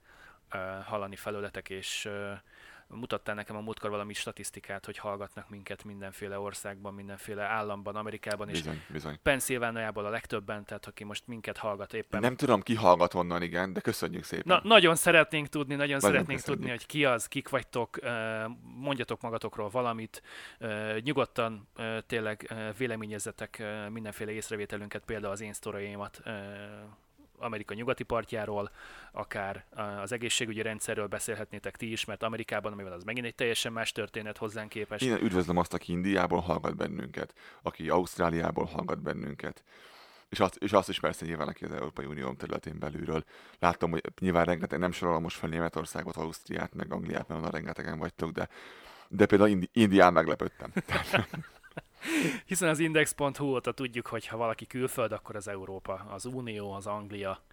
hallani felőletek, és mutattál nekem a múltkor valami statisztikát, hogy hallgatnak minket mindenféle országban, mindenféle államban, Amerikában is. Bizony. Pennsylvániából a legtöbben, tehát aki most minket hallgat éppen. Nem tudom, ki hallgat onnan, igen, de köszönjük szépen. Nagyon szeretnénk tudni, hogy ki az, kik vagytok, mondjatok magatokról valamit, nyugodtan tényleg véleményezzetek mindenféle észrevételünket, például az én sztoriaimat Amerika nyugati partjáról, akár az egészségügyi rendszerről beszélhetnétek ti is, mert Amerikában, amivel az megint egy teljesen más történet hozzánk képest. Én üdvözlöm azt, aki Indiából hallgat bennünket, aki Ausztráliából hallgat bennünket. És azt is persze nyilván, aki az Európai Unió területén belülről. Láttam, hogy nyilván rengeteg, nem sorolom most fel Németországot, Ausztriát, meg Angliát, mert onnan rengetegen vagytok, de például Indián meglepődtem. Hiszen az Index.hu óta tudjuk, hogy ha valaki külföld, akkor az Európa, az Unió, az Anglia,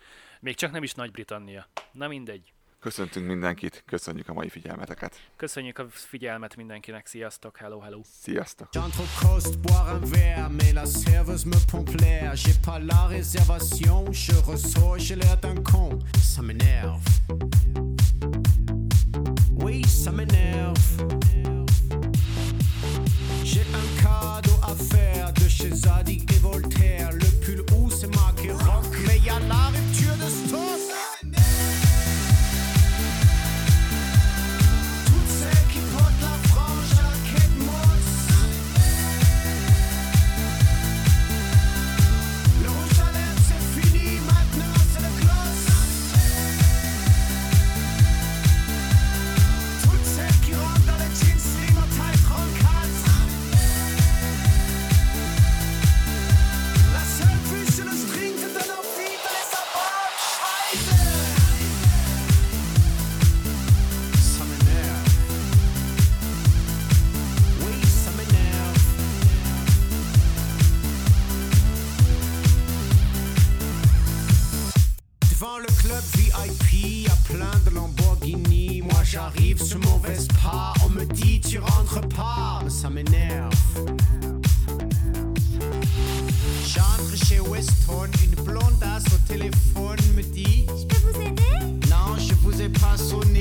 még csak nem is Nagy-Britannia. Na mindegy. Köszöntünk mindenkit, köszönjük a mai figyelmeteket. Köszönjük a figyelmet mindenkinek, sziasztok, hello, hello. Sziasztok. J'ai un cadeau à faire de chez Zadig et Voltaire. Le pull haut c'est marqué rock, mais y'a la rupture de Stoss. Toutes celles qui portent la frange jaquette Moss. Le rouge à lèvres c'est fini, maintenant c'est le gloss. Toutes celles qui rentrent dans les jeans slim en taille 34. VIP, y'a plein de Lamborghini. Moi j'arrive sur mon Vespa. On me dit tu rentres pas. Ça m'énerve. J'entre chez Weston. Une blondasse au téléphone me dit: je peux vous aider? Non, je vous ai pas sonné.